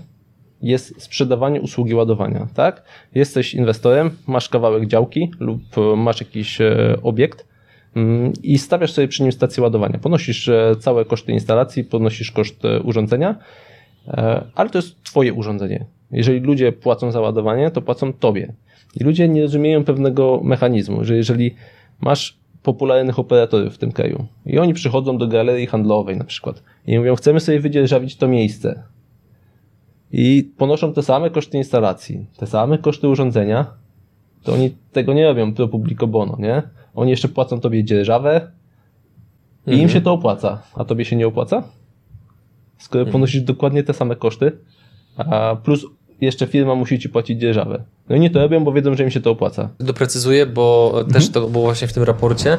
jest sprzedawanie usługi ładowania, tak? Jesteś inwestorem, masz kawałek działki lub masz jakiś obiekt, i stawiasz sobie przy nim stację ładowania. Ponosisz całe koszty instalacji, ponosisz koszt urządzenia, ale to jest twoje urządzenie. Jeżeli ludzie płacą za ładowanie, to płacą tobie. I ludzie nie rozumieją pewnego mechanizmu, że jeżeli masz popularnych operatorów w tym kraju i oni przychodzą do galerii handlowej na przykład i mówią, chcemy sobie wydzierżawić to miejsce i ponoszą te same koszty instalacji, te same koszty urządzenia, to oni tego nie robią pro publico bono, nie? Oni jeszcze płacą tobie dzierżawę i mhm. im się to opłaca, a tobie się nie opłaca? skoro hmm. ponosisz dokładnie te same koszty, a plus jeszcze firma musi ci płacić dzierżawę. No i nie to robią, bo wiedzą, że im się to opłaca. Doprecyzuję, bo mhm. też to było właśnie w tym raporcie.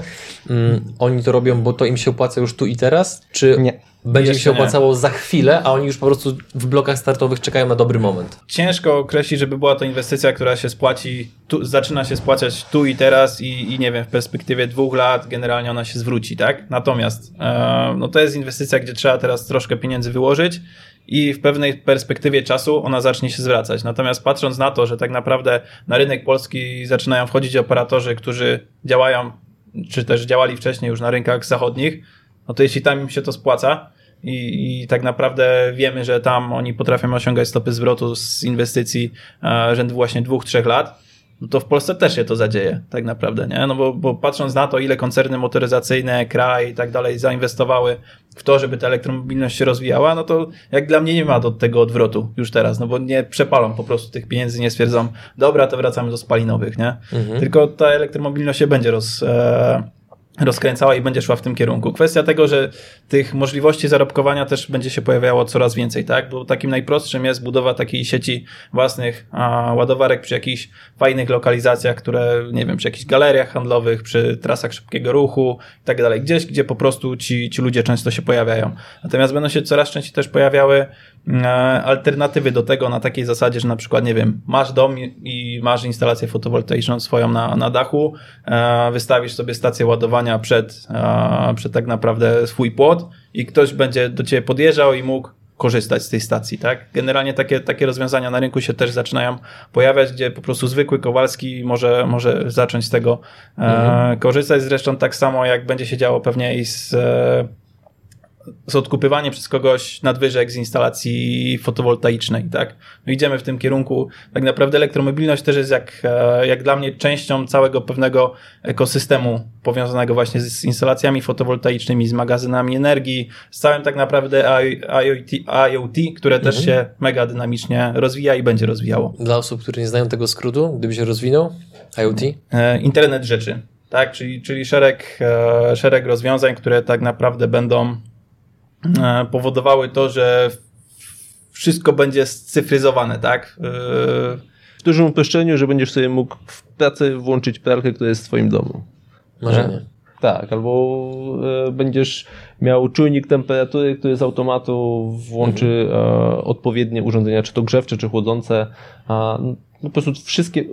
Um, oni to robią, bo to im się opłaca już tu i teraz? Czy nie. będzie im się opłacało nie. za chwilę, a oni już po prostu w blokach startowych czekają na dobry moment? Ciężko określić, żeby była to inwestycja, która się spłaci, tu, zaczyna się spłacać tu i teraz i, i nie wiem, w perspektywie dwóch lat generalnie ona się zwróci, tak? Natomiast e, no to jest inwestycja, gdzie trzeba teraz troszkę pieniędzy wyłożyć i w pewnej perspektywie czasu ona zacznie się zwracać. Natomiast patrząc na to, że tak naprawdę na rynek polski zaczynają wchodzić operatorzy, którzy działają, czy też działali wcześniej już na rynkach zachodnich, no to jeśli tam im się to spłaca i, i tak naprawdę wiemy, że tam oni potrafią osiągać stopy zwrotu z inwestycji e, rzędu właśnie dwóch, trzech lat, no to w Polsce też się to zadzieje tak naprawdę, nie? No bo, bo patrząc na to, ile koncerny motoryzacyjne, kraj i tak dalej zainwestowały w to, żeby ta elektromobilność się rozwijała, no to jak dla mnie nie ma do tego odwrotu już teraz, no bo nie przepalą po prostu tych pieniędzy, nie stwierdzą, dobra, to wracamy do spalinowych, nie? Mhm. Tylko ta elektromobilność się będzie roz... E, rozkręcała i będzie szła w tym kierunku. Kwestia tego, że tych możliwości zarobkowania też będzie się pojawiało coraz więcej, tak? Bo takim najprostszym jest budowa takiej sieci własnych a, ładowarek przy jakichś fajnych lokalizacjach, które, nie wiem, przy jakichś galeriach handlowych, przy trasach szybkiego ruchu i tak dalej. Gdzieś, gdzie po prostu ci, ci ludzie często się pojawiają. Natomiast będą się coraz częściej też pojawiały a, alternatywy do tego na takiej zasadzie, że na przykład, nie wiem, masz dom i masz instalację fotowoltaiczną swoją na, na dachu, a, wystawisz sobie stację ładowania Przed, a, przed tak naprawdę swój płot i ktoś będzie do ciebie podjeżdżał i mógł korzystać z tej stacji, tak? Generalnie takie, takie rozwiązania na rynku się też zaczynają pojawiać, gdzie po prostu zwykły Kowalski może, może zacząć z tego mhm. e, korzystać. Zresztą tak samo jak będzie się działo pewnie i z, e, z odkupywaniem przez kogoś nadwyżek z instalacji fotowoltaicznej, tak? No idziemy w tym kierunku. Tak naprawdę elektromobilność też jest jak, jak dla mnie częścią całego pewnego ekosystemu powiązanego właśnie z instalacjami fotowoltaicznymi, z magazynami energii, z całym tak naprawdę I O T, które też mhm. się mega dynamicznie rozwija i będzie rozwijało. Dla osób, które nie znają tego skrótu, gdyby się rozwinął, I O T? Internet rzeczy, tak? Czyli, czyli szereg, szereg rozwiązań, które tak naprawdę będą powodowały to, że wszystko będzie scyfryzowane, tak? W dużym uproszczeniu, że będziesz sobie mógł w pracy włączyć pralkę, która jest w twoim domu. Marzenie. Tak, albo będziesz miał czujnik temperatury, który z automatu włączy mhm. odpowiednie urządzenia, czy to grzewcze, czy chłodzące. No po prostu wszystkie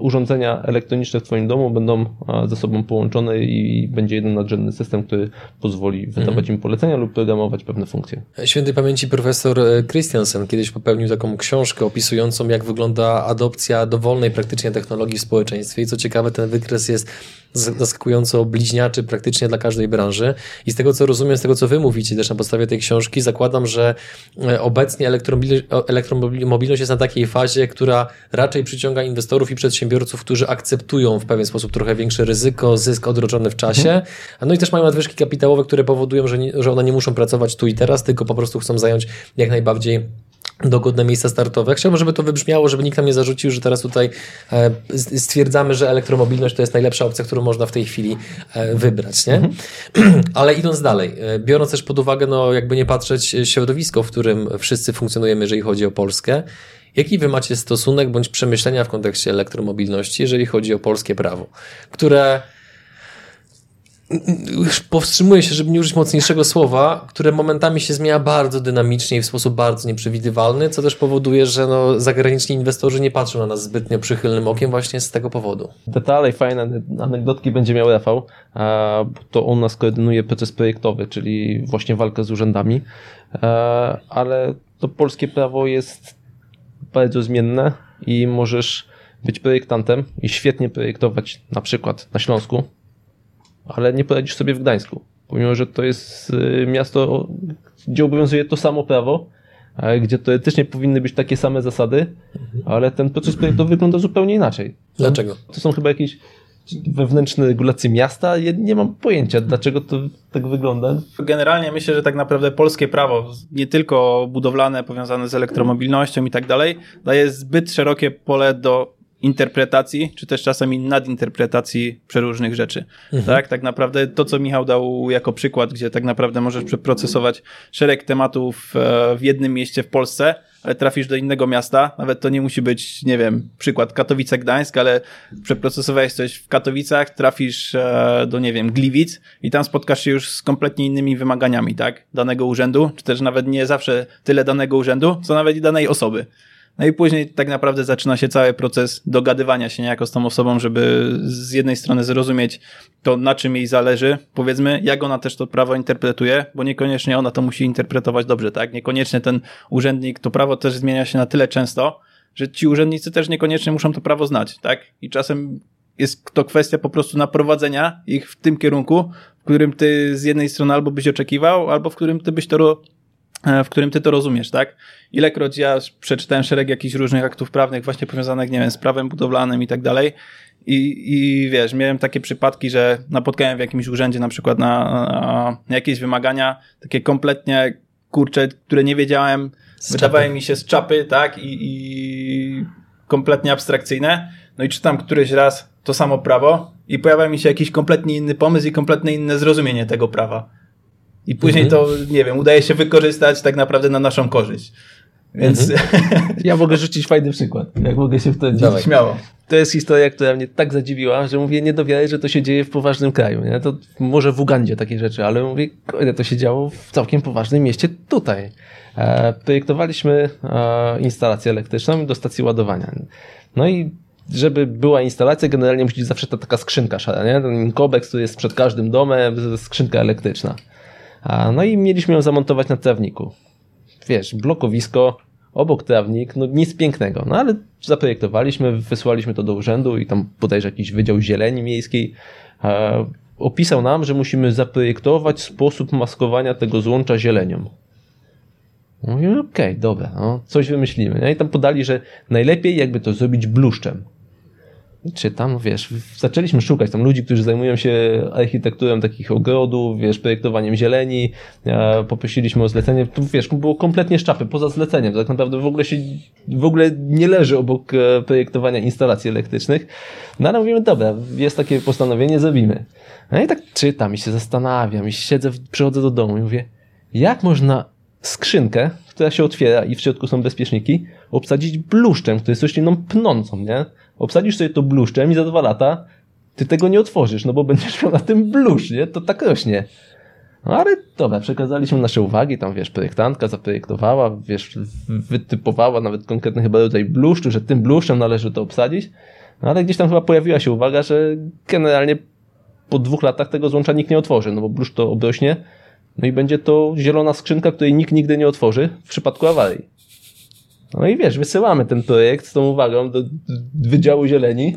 urządzenia elektroniczne w twoim domu będą ze sobą połączone i będzie jeden nadrzędny system, który pozwoli wydawać im polecenia lub programować pewne funkcje. Świętej pamięci profesor Christiansen kiedyś popełnił taką książkę opisującą, jak wygląda adopcja dowolnej praktycznie technologii w społeczeństwie i co ciekawe, ten wykres jest zaskakująco bliźniaczy praktycznie dla każdej branży i z tego, co rozumiem, z tego, co wy mówicie też na podstawie tej książki, zakładam, że obecnie elektromobilność jest na takiej fazie, która raczej raczej przyciąga inwestorów i przedsiębiorców, którzy akceptują w pewien sposób trochę większe ryzyko, zysk odroczony w czasie, no i też mają nadwyżki kapitałowe, które powodują, że, nie, że one nie muszą pracować tu i teraz, tylko po prostu chcą zająć jak najbardziej dogodne miejsca startowe. Chciałbym, żeby to wybrzmiało, żeby nikt nam nie zarzucił, że teraz tutaj stwierdzamy, że elektromobilność to jest najlepsza opcja, którą można w tej chwili wybrać, nie? Mhm. Ale idąc dalej, biorąc też pod uwagę, no jakby nie patrzeć, środowisko, w którym wszyscy funkcjonujemy, jeżeli chodzi o Polskę, jaki wy macie stosunek bądź przemyślenia w kontekście elektromobilności, jeżeli chodzi o polskie prawo, które powstrzymuję się, żeby nie użyć mocniejszego słowa, które momentami się zmienia bardzo dynamicznie i w sposób bardzo nieprzewidywalny, co też powoduje, że no, zagraniczni inwestorzy nie patrzą na nas zbytnio przychylnym okiem właśnie z tego powodu. Detale i fajne anegdotki będzie miał Rafał, to on nas koordynuje proces projektowy, czyli właśnie walkę z urzędami, ale to polskie prawo jest bardzo zmienne i możesz być projektantem i świetnie projektować na przykład na Śląsku, ale nie poradzisz sobie w Gdańsku, pomimo że to jest miasto, gdzie obowiązuje to samo prawo, gdzie teoretycznie powinny być takie same zasady, ale ten proces projektowy wygląda zupełnie inaczej. Dlaczego? To są chyba jakieś wewnętrzne regulacje miasta, ja nie mam pojęcia, dlaczego to tak wygląda. Generalnie myślę, że tak naprawdę polskie prawo, nie tylko budowlane, powiązane z elektromobilnością i tak dalej, daje zbyt szerokie pole do interpretacji, czy też czasami nadinterpretacji przeróżnych rzeczy. Mhm. Tak, tak naprawdę to, co Michał dał jako przykład, gdzie tak naprawdę możesz przeprocesować szereg tematów w jednym mieście w Polsce, ale trafisz do innego miasta, nawet to nie musi być, nie wiem, przykład Katowice-Gdańsk, ale przeprocesowałeś coś w Katowicach, trafisz do, nie wiem, Gliwic i tam spotkasz się już z kompletnie innymi wymaganiami, tak, danego urzędu, czy też nawet nie zawsze tyle danego urzędu, co nawet i danej osoby. No i później tak naprawdę zaczyna się cały proces dogadywania się niejako z tą osobą, żeby z jednej strony zrozumieć to, na czym jej zależy, powiedzmy, jak ona też to prawo interpretuje, bo niekoniecznie ona to musi interpretować dobrze, tak? Niekoniecznie ten urzędnik, to prawo też zmienia się na tyle często, że ci urzędnicy też niekoniecznie muszą to prawo znać, tak? I czasem jest to kwestia po prostu naprowadzenia ich w tym kierunku, w którym ty z jednej strony albo byś oczekiwał, albo w którym ty byś to ro- w którym ty to rozumiesz, tak? Ilekroć ja przeczytałem szereg jakichś różnych aktów prawnych właśnie powiązanych, nie wiem, z prawem budowlanym i tak dalej i, i wiesz, miałem takie przypadki, że napotkałem w jakimś urzędzie na przykład na, na, na jakieś wymagania takie kompletnie, kurcze, które nie wiedziałem, z wydawały czapy. mi się z czapy, tak? I, i kompletnie abstrakcyjne. No i czytam któryś raz to samo prawo i pojawia mi się jakiś kompletnie inny pomysł i kompletnie inne zrozumienie tego prawa. I później mhm. to, nie wiem, udaje się wykorzystać tak naprawdę na naszą korzyść. Więc mhm. Ja mogę rzucić fajny przykład, jak mogę się w to dzielić. Śmiało. To jest historia, która mnie tak zadziwiła, że mówię, nie do wiary, że to się dzieje w poważnym kraju. Nie? To może w Ugandzie takie rzeczy, ale mówię, to się działo w całkiem poważnym mieście tutaj. E, projektowaliśmy e, instalację elektryczną do stacji ładowania. No i żeby była instalacja, generalnie musi być zawsze ta taka skrzynka szara, nie? Ten kobek, który jest przed każdym domem, skrzynka elektryczna. A, no i mieliśmy ją zamontować na trawniku. Wiesz, blokowisko, obok trawnik, no nic pięknego. No ale zaprojektowaliśmy, wysłaliśmy to do urzędu i tam bodajże jakiś Wydział Zieleni Miejskiej e, opisał nam, że musimy zaprojektować sposób maskowania tego złącza zielenią. Mówimy, okej, okay, dobra, no, coś wymyślimy. No i tam podali, że najlepiej jakby to zrobić bluszczem. Czy tam, wiesz, zaczęliśmy szukać tam ludzi, którzy zajmują się architekturą takich ogrodów, wiesz, projektowaniem zieleni, e, poprosiliśmy o zlecenie, tu, wiesz, było kompletnie z czapy, poza zleceniem, tak naprawdę w ogóle się, w ogóle nie leży obok e, projektowania instalacji elektrycznych, no ale mówimy, dobra, jest takie postanowienie, zrobimy. No i tak czytam i się zastanawiam i siedzę, przychodzę do domu i mówię, jak można skrzynkę, która się otwiera i w środku są bezpieczniki, obsadzić bluszczem, który jest rośliną pnącą, nie? Obsadzisz sobie to bluszczem i za dwa lata ty tego nie otworzysz, no bo będziesz miał na tym bluszcz, nie? To tak rośnie. No ale dobra, przekazaliśmy nasze uwagi, tam wiesz, projektantka zaprojektowała, wiesz, wytypowała nawet konkretny chyba rodzaj bluszczu, że tym bluszczem należy to obsadzić, no ale gdzieś tam chyba pojawiła się uwaga, że generalnie po dwóch latach tego złącza nikt nie otworzy, no bo bluszcz to obrośnie, no i będzie to zielona skrzynka, której nikt nigdy nie otworzy w przypadku awarii. No i wiesz, wysyłamy ten projekt z tą uwagą do Wydziału Zieleni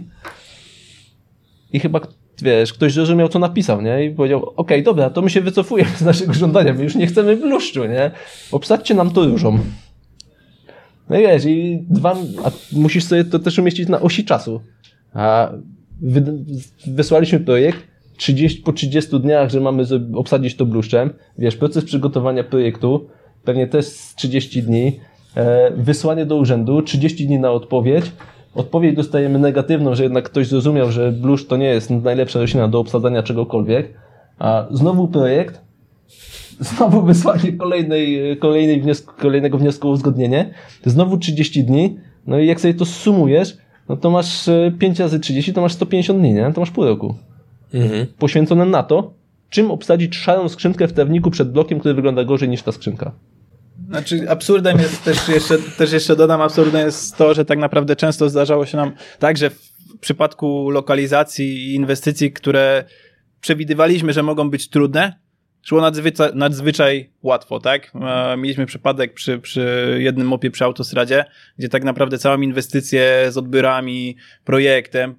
i chyba, wiesz, ktoś zrozumiał, co napisał, nie? I powiedział, okej, okay, dobra, to my się wycofujemy z naszego żądania, my już nie chcemy bluszczu, nie? Obsadźcie nam to różą. No i wiesz, i dwa, a musisz sobie to też umieścić na osi czasu. A wy, wysłaliśmy projekt, trzydzieści, po trzydziestu dniach, że mamy obsadzić to bluszczem, wiesz, proces przygotowania projektu, pewnie też z trzydziestu dni, e, wysłanie do urzędu, trzydzieści dni na odpowiedź, odpowiedź dostajemy negatywną, że jednak ktoś zrozumiał, że bluszcz to nie jest najlepsza roślina do obsadzania czegokolwiek, a znowu projekt, znowu wysłanie kolejnej, kolejnej wniosku, kolejnego wniosku o uzgodnienie, znowu trzydzieści dni, no i jak sobie to sumujesz, no to masz pięć razy trzydzieści, to masz sto pięćdziesiąt dni, nie? To masz pół roku. Mhm. Poświęcone na to, czym obsadzić szarą skrzynkę w trawniku przed blokiem, który wygląda gorzej niż ta skrzynka. Znaczy absurdem jest też jeszcze, też jeszcze dodam, absurdem jest to, że tak naprawdę często zdarzało się nam tak, że w przypadku lokalizacji i inwestycji, które przewidywaliśmy, że mogą być trudne, szło nadzwyczaj, nadzwyczaj łatwo, tak? Mieliśmy przypadek przy, przy jednym mopie przy autostradzie, gdzie tak naprawdę całą inwestycję z odbiorami, projektem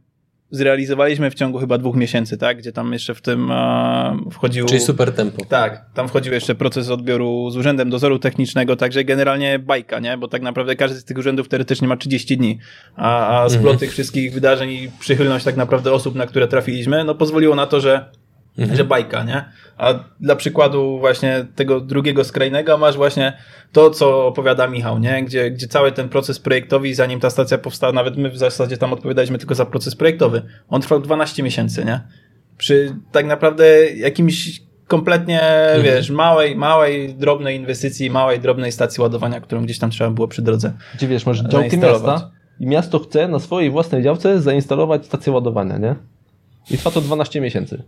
zrealizowaliśmy w ciągu chyba dwóch miesięcy, tak? Gdzie tam jeszcze w tym e, wchodził... Czyli super tempo. Tak, tam wchodził jeszcze proces odbioru z Urzędem Dozoru Technicznego, także generalnie bajka, nie? Bo tak naprawdę każdy z tych urzędów teoretycznie ma trzydzieści dni, a, a splot tych wszystkich wydarzeń i przychylność tak naprawdę osób, na które trafiliśmy, no pozwoliło na to, że Mhm. Że bajka, nie? A dla przykładu właśnie tego drugiego skrajnego masz właśnie to, co opowiada Michał, nie? Gdzie, gdzie cały ten proces projektowy, zanim ta stacja powstała, nawet my w zasadzie tam odpowiadaliśmy tylko za proces projektowy. On trwał dwanaście miesięcy, nie? Przy tak naprawdę jakimś kompletnie, mhm. wiesz, małej, małej, drobnej inwestycji, małej, drobnej stacji ładowania, którą gdzieś tam trzeba było przy drodze. Gdzie wiesz, masz działki miasta i miasto chce na swojej własnej działce zainstalować stację ładowania, nie? I trwa to dwanaście miesięcy.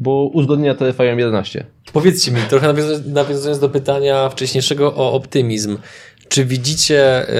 Bo uzgodnienia te trwają jedenaście. Powiedzcie mi, trochę nawiązując do pytania wcześniejszego o optymizm. Czy widzicie y,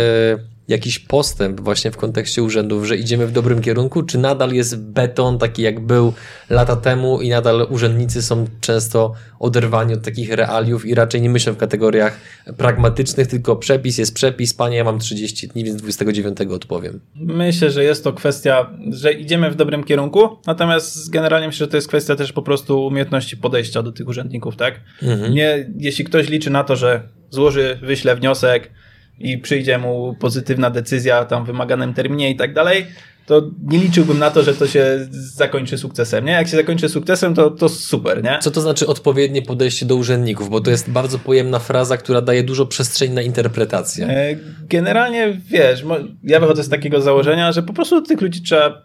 jakiś postęp właśnie w kontekście urzędów, że idziemy w dobrym kierunku? Czy nadal jest beton taki jak był lata temu i nadal urzędnicy są często oderwani od takich realiów i raczej nie myślą w kategoriach pragmatycznych, tylko przepis jest przepis, panie, ja mam trzydzieści dni, więc dwudziestego dziewiątego odpowiem. Myślę, że jest to kwestia, że idziemy w dobrym kierunku, natomiast generalnie myślę, że to jest kwestia też po prostu umiejętności podejścia do tych urzędników, tak? Mhm. Nie, jeśli ktoś liczy na to, że złoży, wyśle wniosek i przyjdzie mu pozytywna decyzja tam w wymaganym terminie i tak dalej, to nie liczyłbym na to, że to się zakończy sukcesem, nie? Jak się zakończy sukcesem, to, to super, nie? Co to znaczy odpowiednie podejście do urzędników? Bo to jest bardzo pojemna fraza, która daje dużo przestrzeni na interpretację. Generalnie, wiesz, ja wychodzę z takiego założenia, że po prostu do tych ludzi trzeba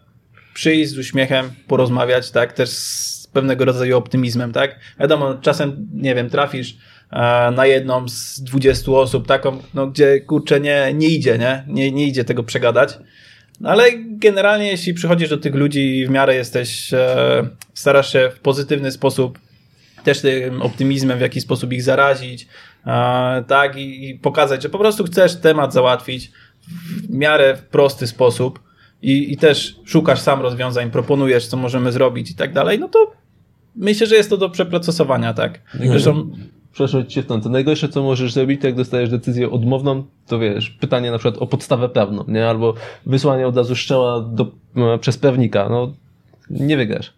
przyjść z uśmiechem, porozmawiać, tak? Też z pewnego rodzaju optymizmem, tak? Wiadomo, czasem, nie wiem, trafisz na jedną z dwudziestu osób, taką, no, gdzie kurczę nie, nie idzie, nie? Nie, nie idzie tego przegadać. No, ale generalnie jeśli przychodzisz do tych ludzi i w miarę jesteś, e, starasz się w pozytywny sposób też tym optymizmem w jakiś sposób ich zarazić, e, tak, i, i pokazać, że po prostu chcesz temat załatwić w miarę w prosty sposób i, i też szukasz sam rozwiązań, proponujesz, co możemy zrobić i tak dalej, no to myślę, że jest to do przeprocesowania, tak. Zresztą Przepraszam cię wtrącę. Najgorsze, co możesz zrobić, to jak dostajesz decyzję odmowną, to wiesz, pytanie na przykład o podstawę prawną, nie? Albo wysłanie od razu strzała do, przez prawnika. No, nie wygrasz.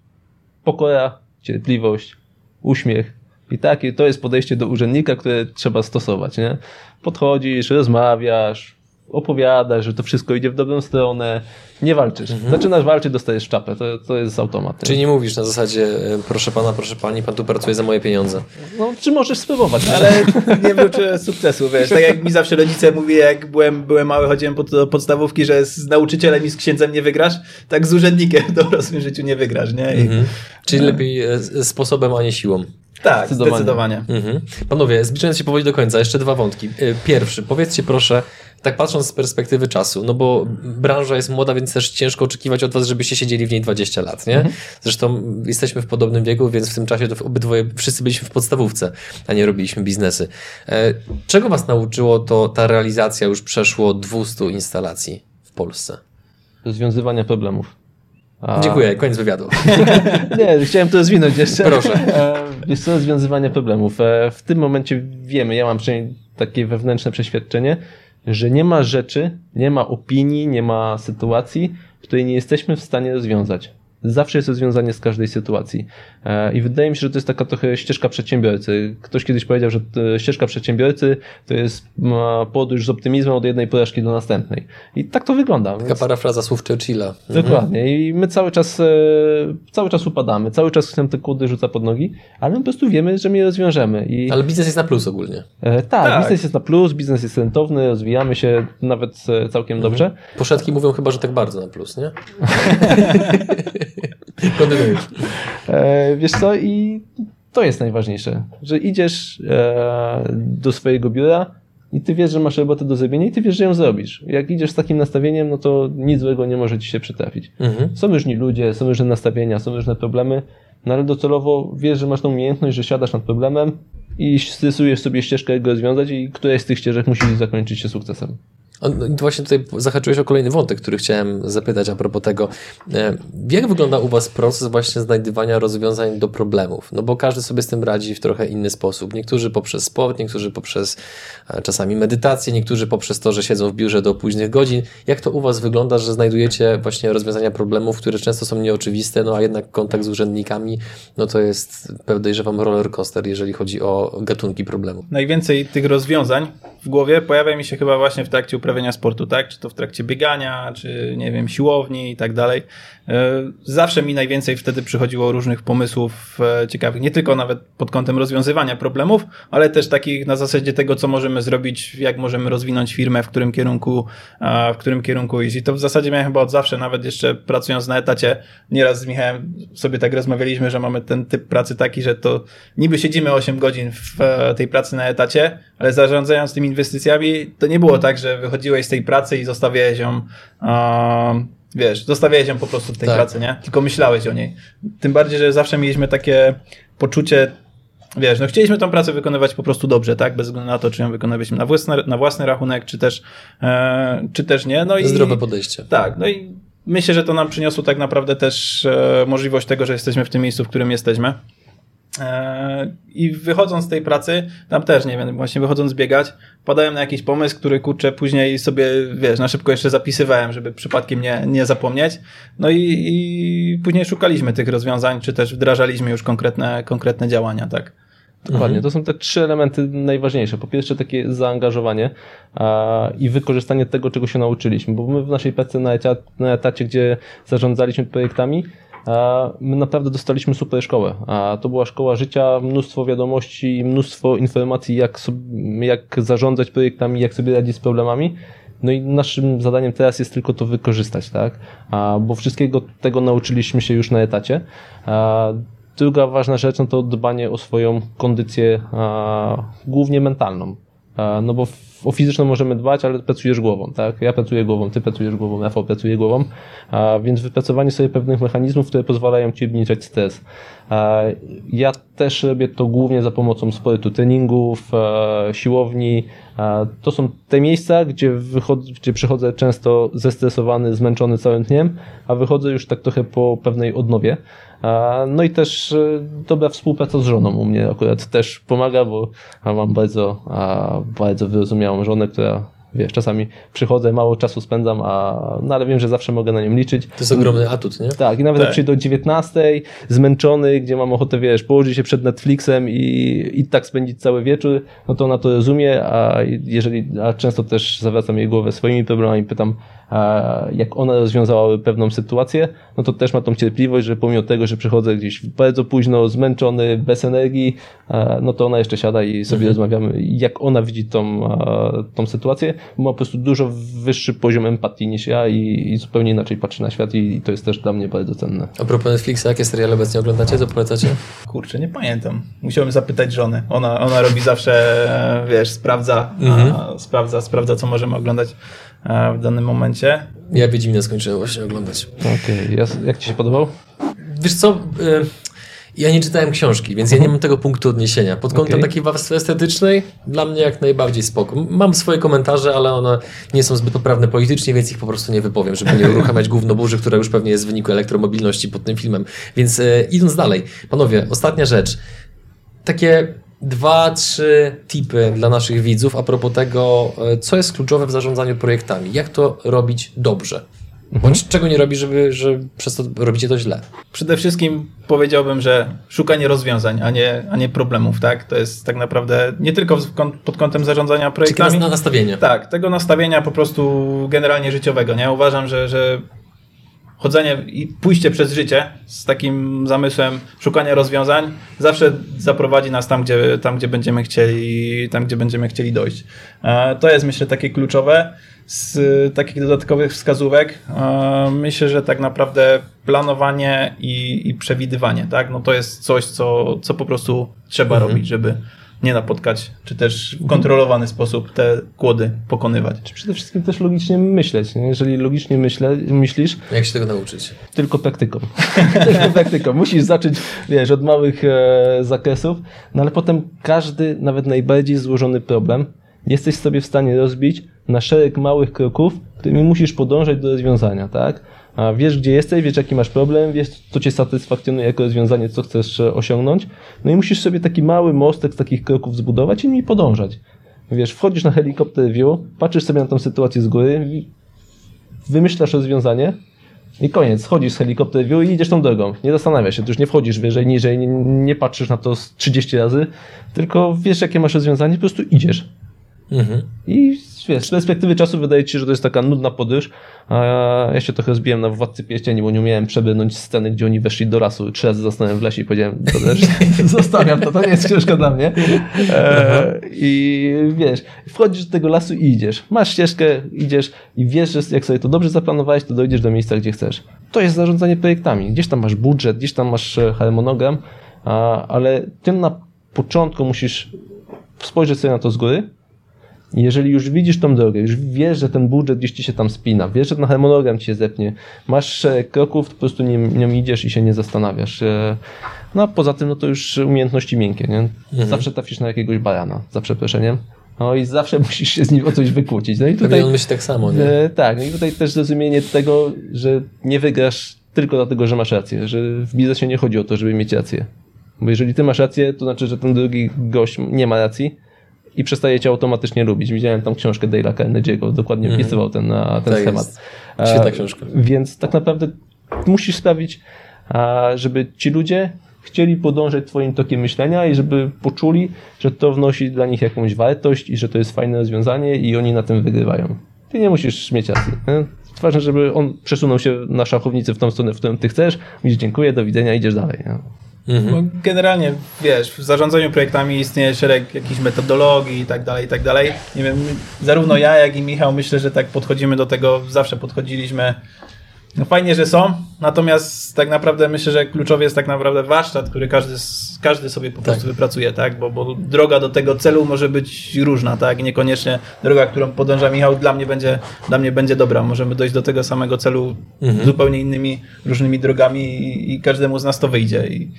Pokora, cierpliwość, uśmiech i takie. To jest podejście do urzędnika, które trzeba stosować, nie? Podchodzisz, rozmawiasz, opowiadasz, że to wszystko idzie w dobrą stronę, nie walczysz. Mhm. Zaczynasz walczyć, dostajesz czapę. To, to jest automat. Czyli nie mówisz na zasadzie, proszę pana, proszę pani, pan tu pracuje za moje pieniądze. No, czy możesz spróbować? Ale nie wrócę sukcesu, wiesz. Tak jak mi zawsze rodzice mówili, jak byłem, byłem mały, chodziłem pod, do podstawówki, że z nauczycielem i z księdzem nie wygrasz, tak z urzędnikiem w dorosłym życiu nie wygrasz, nie? I, mhm. Czyli lepiej sposobem, a nie siłą. Tak, zdecydowanie. zdecydowanie. Mhm. Panowie, zbliżając się powoli do końca, jeszcze dwa wątki. Pierwszy, powiedzcie proszę, tak patrząc z perspektywy czasu, no bo branża jest młoda, więc też ciężko oczekiwać od was, żebyście siedzieli w niej dwadzieścia lat, nie? Zresztą jesteśmy w podobnym wieku, więc w tym czasie to obydwoje, wszyscy byliśmy w podstawówce, a nie robiliśmy biznesy. Czego was nauczyło to ta realizacja już przeszło dwieście instalacji w Polsce? Rozwiązywania problemów. A... Dziękuję, koniec wywiadu. Nie, chciałem to zwinąć jeszcze. Proszę. Jest to rozwiązywanie problemów. W tym momencie wiemy, ja mam przynajmniej takie wewnętrzne przeświadczenie, że nie ma rzeczy, nie ma opinii, nie ma sytuacji, której nie jesteśmy w stanie rozwiązać. Zawsze jest rozwiązanie z każdej sytuacji. I wydaje mi się, że to jest taka trochę ścieżka przedsiębiorcy. Ktoś kiedyś powiedział, że ścieżka przedsiębiorcy to jest podróż z optymizmem od jednej porażki do następnej. I tak to wygląda. Taka więc... parafraza słów Churchilla. Dokładnie. Mhm. I my cały czas cały czas upadamy, cały czas nam te kłody rzuca pod nogi, ale my po prostu wiemy, że my je rozwiążemy. I... Ale biznes jest na plus ogólnie. E, tak, tak, biznes jest na plus, biznes jest rentowny, rozwijamy się nawet całkiem mhm. dobrze. Poszedki mówią chyba, że tak bardzo na plus, nie? Kontynuujesz. E, wiesz co, i to jest najważniejsze, że idziesz e, do swojego biura i ty wiesz, że masz robotę do zrobienia i ty wiesz, że ją zrobisz. Jak idziesz z takim nastawieniem, no to nic złego nie może ci się przytrafić. Mhm. Są różni ludzie, są różne nastawienia, są różne problemy, no ale docelowo wiesz, że masz tą umiejętność, że siadasz nad problemem i stresujesz sobie ścieżkę, jak go rozwiązać i któraś z tych ścieżek musi zakończyć się sukcesem. Właśnie tutaj zahaczyłeś o kolejny wątek, który chciałem zapytać a propos tego. Jak wygląda u was proces właśnie znajdywania rozwiązań do problemów? No bo każdy sobie z tym radzi w trochę inny sposób. Niektórzy poprzez sport, niektórzy poprzez czasami medytację, niektórzy poprzez to, że siedzą w biurze do późnych godzin. Jak to u was wygląda, że znajdujecie właśnie rozwiązania problemów, które często są nieoczywiste, no a jednak kontakt z urzędnikami, no to jest, podejrzewam, roller coaster, jeżeli chodzi o gatunki problemu. Najwięcej tych rozwiązań w głowie pojawia mi się chyba właśnie w trakcie uprawiania sportu, tak? Czy to w trakcie biegania, czy nie wiem, siłowni i tak dalej. Zawsze mi najwięcej wtedy przychodziło różnych pomysłów ciekawych, nie tylko nawet pod kątem rozwiązywania problemów, ale też takich na zasadzie tego, co możemy zrobić, jak możemy rozwinąć firmę, w którym kierunku, w którym kierunku iść. I to w zasadzie miałem chyba od zawsze, nawet jeszcze pracując na etacie, nieraz z Michałem sobie tak rozmawialiśmy, że mamy ten typ pracy taki, że to niby siedzimy osiem godzin w tej pracy na etacie, ale zarządzając tymi inwestycjami, to nie było tak, że wychodziłeś z tej pracy i zostawiałeś ją, wiesz, zostawiałeś ją po prostu w tej tak. pracy, nie? Tylko myślałeś o niej. Tym bardziej, że zawsze mieliśmy takie poczucie, wiesz, no chcieliśmy tą pracę wykonywać po prostu dobrze, tak? Bez względu na to, czy ją wykonywaliśmy na własny, na własny rachunek, czy też, e, czy też nie. No i zdrowe podejście. Tak, no i myślę, że to nam przyniosło tak naprawdę też e, możliwość tego, że jesteśmy w tym miejscu, w którym jesteśmy. I wychodząc z tej pracy, tam też, nie wiem, właśnie wychodząc biegać, padałem na jakiś pomysł, który kurczę później sobie, wiesz, na szybko jeszcze zapisywałem, żeby przypadkiem nie, nie zapomnieć. No i, i później szukaliśmy tych rozwiązań, czy też wdrażaliśmy już konkretne, konkretne działania, tak. Dokładnie, mhm. To są te trzy elementy najważniejsze. Po pierwsze takie zaangażowanie a, i wykorzystanie tego, czego się nauczyliśmy, bo my w naszej pracy na, etat, na etacie, gdzie zarządzaliśmy projektami, my naprawdę dostaliśmy super szkołę. To była szkoła życia, mnóstwo wiadomości, mnóstwo informacji, jak, sobie, jak zarządzać projektami, jak sobie radzić z problemami. No i naszym zadaniem teraz jest tylko to wykorzystać, tak? Bo wszystkiego tego nauczyliśmy się już na etacie. Druga ważna rzecz no to dbanie o swoją kondycję, głównie mentalną. No bo o fizyczną możemy dbać, ale pracujesz głową, tak? Ja pracuję głową, ty pracujesz głową, Rafał pracuje głową, a więc wypracowanie sobie pewnych mechanizmów, które pozwalają ci obniżać stres. A ja też robię to głównie za pomocą sportu, treningów, siłowni. A to są te miejsca, gdzie, wychodzę, gdzie przychodzę często zestresowany, zmęczony całym dniem, a wychodzę już tak trochę po pewnej odnowie. No i też dobra współpraca z żoną u mnie akurat też pomaga, bo mam bardzo, bardzo wyrozumiałą żonę, która, wiesz, czasami przychodzę, mało czasu spędzam, a, no ale wiem, że zawsze mogę na nią liczyć. To jest ogromny atut, nie? Tak, i nawet tak. jak przyjdę do dziewiętnastej, zmęczony, gdzie mam ochotę, wiesz, położyć się przed Netflixem i, i tak spędzić cały wieczór, no to ona to rozumie, a jeżeli, a często też zawracam jej głowę swoimi problemami, pytam, a jak ona rozwiązała pewną sytuację, no to też ma tą cierpliwość, że pomimo tego, że przychodzę gdzieś bardzo późno, zmęczony, bez energii, no to ona jeszcze siada i sobie mhm. rozmawiamy, jak ona widzi tą, tą sytuację, ma po prostu dużo wyższy poziom empatii niż ja i, i zupełnie inaczej patrzy na świat i, i to jest też dla mnie bardzo cenne. A propos Netflixa, jakie seriale obecnie oglądacie, co polecacie? Kurczę, nie pamiętam. Musiałem zapytać żony. Ona, ona robi zawsze, wiesz, sprawdza, mhm. a, sprawdza, sprawdza, co możemy oglądać w danym momencie. Ja Wiedźmina skończyłem właśnie oglądać. Okej, okay. Jak ci się podobał? Wiesz co, ja nie czytałem książki, więc ja nie mam tego punktu odniesienia. Pod kątem okay. takiej warstwy estetycznej dla mnie jak najbardziej spoko. Mam swoje komentarze, ale one nie są zbyt poprawne politycznie, więc ich po prostu nie wypowiem, żeby nie uruchamiać gówno burzy, która już pewnie jest w wyniku elektromobilności pod tym filmem. Więc e, idąc dalej, panowie, ostatnia rzecz. Takie Dwa, trzy tipy dla naszych widzów a propos tego, co jest kluczowe w zarządzaniu projektami. Jak to robić dobrze? Bądź czego nie robi, żeby, że przez to robicie to źle? Przede wszystkim powiedziałbym, że szukanie rozwiązań, a nie, a nie problemów, tak? To jest tak naprawdę nie tylko pod kątem zarządzania projektami. Czyli na nastawienie. Tak, tego nastawienia po prostu generalnie życiowego. Nie? Uważam, że... że chodzenie i pójście przez życie z takim zamysłem szukania rozwiązań zawsze zaprowadzi nas tam, gdzie, tam, gdzie będziemy chcieli, tam, gdzie będziemy chcieli dojść. To jest, myślę, takie kluczowe. Z takich dodatkowych wskazówek myślę, że tak naprawdę planowanie i, i przewidywanie, tak? No to jest coś, co, co po prostu trzeba mhm. robić, żeby nie napotkać, czy też w kontrolowany sposób te kłody pokonywać. Czy przede wszystkim też logicznie myśleć. Nie? Jeżeli logicznie myślę, myślisz... Jak się tego nauczyć? Tylko praktyką. tylko praktyką. Musisz zacząć, wiesz, od małych e, zakresów, no ale potem każdy, nawet najbardziej złożony problem jesteś sobie w stanie rozbić na szereg małych kroków, którymi musisz podążać do rozwiązania, tak? A wiesz, gdzie jesteś, wiesz, jaki masz problem, wiesz, co cię satysfakcjonuje jako rozwiązanie, co chcesz osiągnąć. No i musisz sobie taki mały mostek z takich kroków zbudować i nimi podążać. Wiesz, wchodzisz na helikopter view, patrzysz sobie na tą sytuację z góry, wymyślasz rozwiązanie i koniec. Schodzisz z helikopter view i idziesz tą drogą. Nie zastanawiasz się, tu już nie wchodzisz wyżej, niżej, nie, nie patrzysz na to trzydzieści razy, tylko wiesz, jakie masz rozwiązanie, po prostu idziesz. Mhm. I wiesz, z perspektywy czasu wydaje ci się, że to jest taka nudna podróż, a ja, ja się trochę zbiłem na Władcy Pierścieni, bo nie umiałem przebrnąć sceny, gdzie oni weszli do lasu. Trzy razy zasnąłem w lesie i powiedziałem, to też zostawiam to, to nie jest książka dla mnie. E, I wiesz, wchodzisz do tego lasu i idziesz. Masz ścieżkę, idziesz i wiesz, że jak sobie to dobrze zaplanowałeś, to dojdziesz do miejsca, gdzie chcesz. To jest zarządzanie projektami. Gdzieś tam masz budżet, gdzieś tam masz harmonogram, a, ale ty na początku musisz spojrzeć sobie na to z góry. Jeżeli już widzisz tą drogę, już wiesz, że ten budżet gdzieś ci się tam spina, wiesz, że ten harmonogram ci się zepnie, masz szereg kroków, to po prostu nią idziesz i się nie zastanawiasz. No a poza tym, no to już umiejętności miękkie, nie? Mhm. Zawsze trafisz na jakiegoś barana, za przeproszeniem. No i zawsze musisz się z nim o coś wykłócić. No i tutaj, pewnie on myśli tak samo, nie? E, tak, no i tutaj też zrozumienie tego, że nie wygrasz tylko dlatego, że masz rację, że w biznesie nie chodzi o to, żeby mieć rację. Bo jeżeli ty masz rację, to znaczy, że ten drugi gość nie ma racji, i przestaje cię automatycznie lubić. Widziałem tam książkę Dale'a Carnegie'ego, dokładnie mm. opisywał ten, ten tak schemat. Jest. Świetna książka. A, więc tak naprawdę musisz sprawić, a, żeby ci ludzie chcieli podążać twoim tokiem myślenia i żeby poczuli, że to wnosi dla nich jakąś wartość i że to jest fajne rozwiązanie i oni na tym wygrywają. Ty nie musisz mieć racji. Ważne, żeby on przesunął się na szachownicy w tą stronę, w którą ty chcesz. Mówisz dziękuję, do widzenia, idziesz dalej. Nie? Mhm. Generalnie, wiesz, w zarządzaniu projektami istnieje szereg jakichś metodologii i tak dalej, i tak dalej. Nie wiem, zarówno ja, jak i Michał, myślę, że tak podchodzimy do tego, zawsze podchodziliśmy. No fajnie, że są, natomiast tak naprawdę myślę, że kluczowy jest tak naprawdę warsztat, który każdy, każdy sobie po prostu tak. wypracuje, tak? Bo, bo droga do tego celu może być różna, tak? Niekoniecznie droga, którą podąża Michał, dla mnie będzie, dla mnie będzie dobra. Możemy dojść do tego samego celu mhm. zupełnie innymi, różnymi drogami i, i każdemu z nas to wyjdzie. I,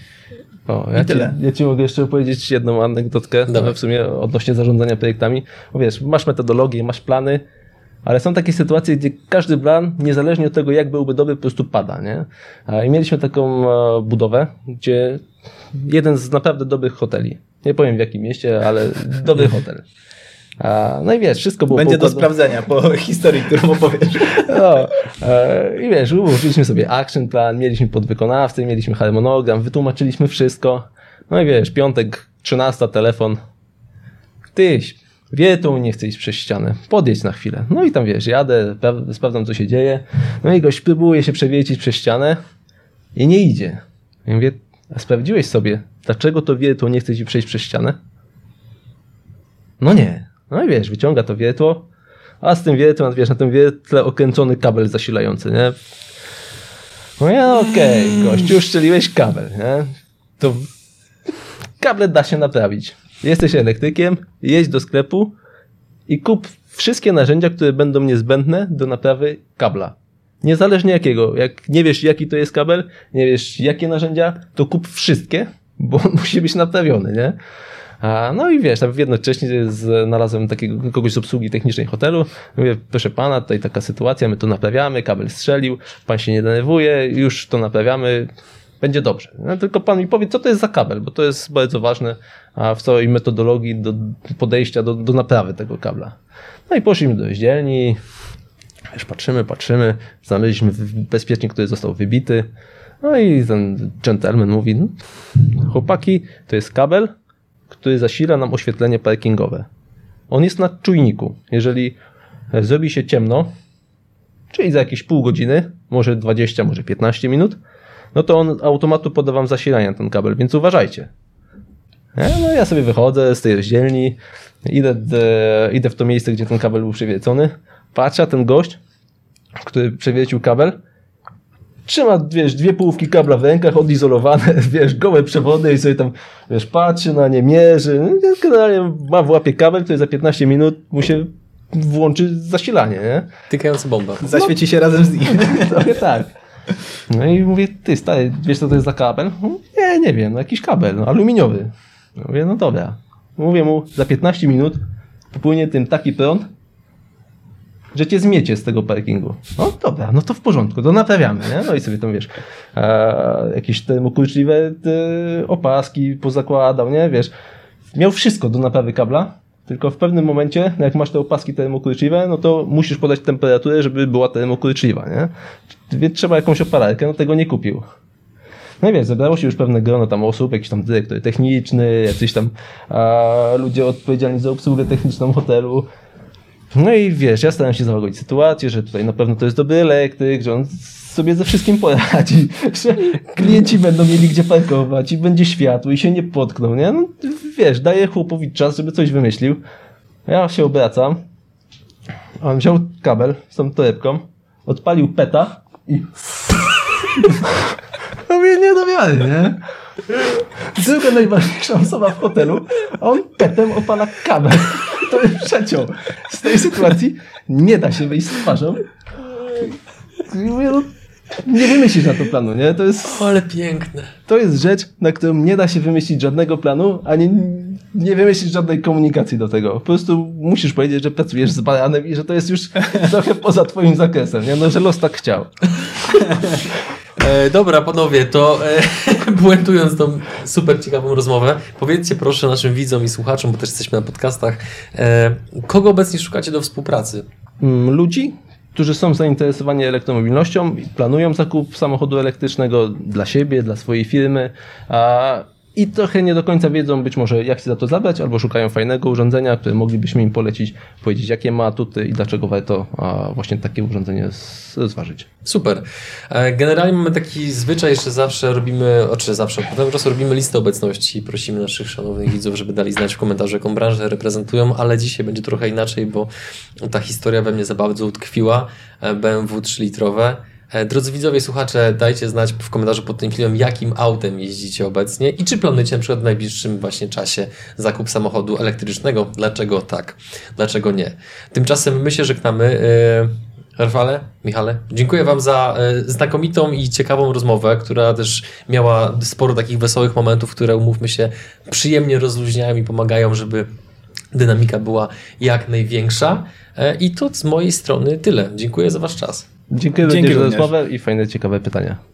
o, ja, i tyle. Ci, ja ci mogę jeszcze opowiedzieć jedną anegdotkę w sumie odnośnie zarządzania projektami. Bo wiesz, masz metodologię, masz plany, ale są takie sytuacje, gdzie każdy plan, niezależnie od tego, jak byłby dobry, po prostu pada, nie? I mieliśmy taką budowę, gdzie jeden z naprawdę dobrych hoteli, nie powiem w jakim mieście, ale dobry hotel. No i wiesz, wszystko było... Będzie do sprawdzenia po historii, którą opowiesz. No, i wiesz, ułożyliśmy sobie action plan, mieliśmy podwykonawcę, mieliśmy harmonogram, wytłumaczyliśmy wszystko. No i wiesz, piątek, trzynasta, telefon. Tyś. Wietą, nie chcę iść przez ścianę. Podjedź na chwilę. No i tam wiesz, jadę, pra- sprawdzam co się dzieje. No i gość próbuje się przewiecić przez ścianę i nie idzie. Ja mówię, a sprawdziłeś sobie, dlaczego to wiertło nie chce ci przejść przez ścianę? No nie. No i wiesz, wyciąga to wiertło, a z tym wiertłem, wiesz, na tym wiertle okręcony kabel zasilający, nie? No ja okej, okay, gościu, szczeliłeś kabel, nie? To kable da się naprawić. Jesteś elektrykiem, jedź do sklepu i kup wszystkie narzędzia, które będą niezbędne do naprawy kabla. Niezależnie jakiego. Jak nie wiesz, jaki to jest kabel, nie wiesz, jakie narzędzia, to kup wszystkie, bo on musi być naprawiony, nie? A, no i wiesz, jednocześnie znalazłem takiego kogoś z obsługi technicznej hotelu. Mówię, proszę pana, tutaj taka sytuacja, my to naprawiamy, kabel strzelił, pan się nie denerwuje, już to naprawiamy. Będzie dobrze. No, tylko pan mi powie, co to jest za kabel, bo to jest bardzo ważne w całej metodologii do podejścia do, do naprawy tego kabla. No i poszliśmy do jeździelni, wiesz, patrzymy, patrzymy, znaleźliśmy bezpiecznik, który został wybity. No i ten gentleman mówi, no, chłopaki, to jest kabel, który zasila nam oświetlenie parkingowe. On jest na czujniku. Jeżeli zrobi się ciemno, czyli za jakieś pół godziny, może dwadzieścia, może piętnaście minut, no to on automatu poda wam zasilanie ten kabel, więc uważajcie. No ja sobie wychodzę z tej rozdzielni, idę, idę w to miejsce, gdzie ten kabel był przewiercony, patrzę, ten gość, który przewiercił kabel, trzyma, wiesz, dwie półki kabla w rękach, odizolowane, wiesz, gołe przewody i sobie tam, wiesz, patrzy na nie, mierzy, generalnie ma w łapie kabel, który za piętnaście minut mu się włączy zasilanie, nie? Tykająca bomba. Zaświeci się no, razem z nim. Trochę tak. No i mówię, ty stary, wiesz co to jest za kabel? Nie, nie wiem, no jakiś kabel, no, aluminiowy. Mówię, no dobra. Mówię mu, za piętnaście minut popłynie tym taki prąd, że cię zmiecie z tego parkingu. No dobra, no to w porządku, to naprawiamy, nie? No i sobie tam, wiesz, a, jakieś termokurczliwe te opaski pozakładał, nie? Wiesz, miał wszystko do naprawy kabla, tylko w pewnym momencie, jak masz te opaski termokurczliwe, no to musisz podać temperaturę, żeby była termokurczliwa, nie? Więc trzeba jakąś opararkę, no tego nie kupił. No i wiesz, zebrało się już pewne grono tam osób, jakiś tam dyrektor techniczny, jacyś tam a, ludzie odpowiedzialni za obsługę techniczną hotelu. No i wiesz, ja staram się załagodzić sytuację, że tutaj na pewno to jest dobry elektryk, że on sobie ze wszystkim poradzi, że klienci będą mieli gdzie parkować i będzie światło i się nie potkną, nie? No, wiesz, daję chłopowi czas, żeby coś wymyślił. Ja się obracam, on wziął kabel z tą torebką, odpalił peta i... No mnie nie do wiary, nie? Tylko najważniejsza osoba w hotelu, a on petem opala kabel. To jest przeciął. Z tej sytuacji nie da się wyjść z twarzą. Nie wymyślisz na to planu, nie? To jest... Ale piękne. To jest rzecz, na którą nie da się wymyślić żadnego planu, ani nie wymyślisz żadnej komunikacji do tego. Po prostu musisz powiedzieć, że pracujesz z baranem i że to jest już trochę poza twoim zakresem, nie? No, że los tak chciał. E, dobra, panowie, to e, błędując tą super ciekawą rozmowę, powiedzcie proszę naszym widzom i słuchaczom, bo też jesteśmy na podcastach, e, kogo obecnie szukacie do współpracy? Ludzi, którzy są zainteresowani elektromobilnością i planują zakup samochodu elektrycznego dla siebie, dla swojej firmy, a, i trochę nie do końca wiedzą być może jak się za to zabrać, albo szukają fajnego urządzenia, które moglibyśmy im polecić, powiedzieć jakie ma atuty i dlaczego warto a, właśnie takie urządzenie rozważyć. Super. Generalnie mamy taki zwyczaj, że zawsze robimy, oczy zawsze, potem czasu robimy listę obecności i prosimy naszych szanownych widzów, żeby dali znać w komentarzu, jaką branżę reprezentują, ale dzisiaj będzie trochę inaczej, bo ta historia we mnie za bardzo utkwiła. B M W trzylitrowe. Drodzy widzowie, słuchacze, dajcie znać w komentarzu pod tym filmem, jakim autem jeździcie obecnie i czy planujecie na przykład w najbliższym właśnie czasie zakup samochodu elektrycznego. Dlaczego tak? Dlaczego nie? Tymczasem my się żegnamy. Rafale, Michale, dziękuję wam za znakomitą i ciekawą rozmowę, która też miała sporo takich wesołych momentów, które, umówmy się, przyjemnie rozluźniają i pomagają, żeby dynamika była jak największa. I to z mojej strony tyle. Dziękuję za wasz czas. Dziękuję, Dziękuję za rozmowę i fajne, ciekawe pytania.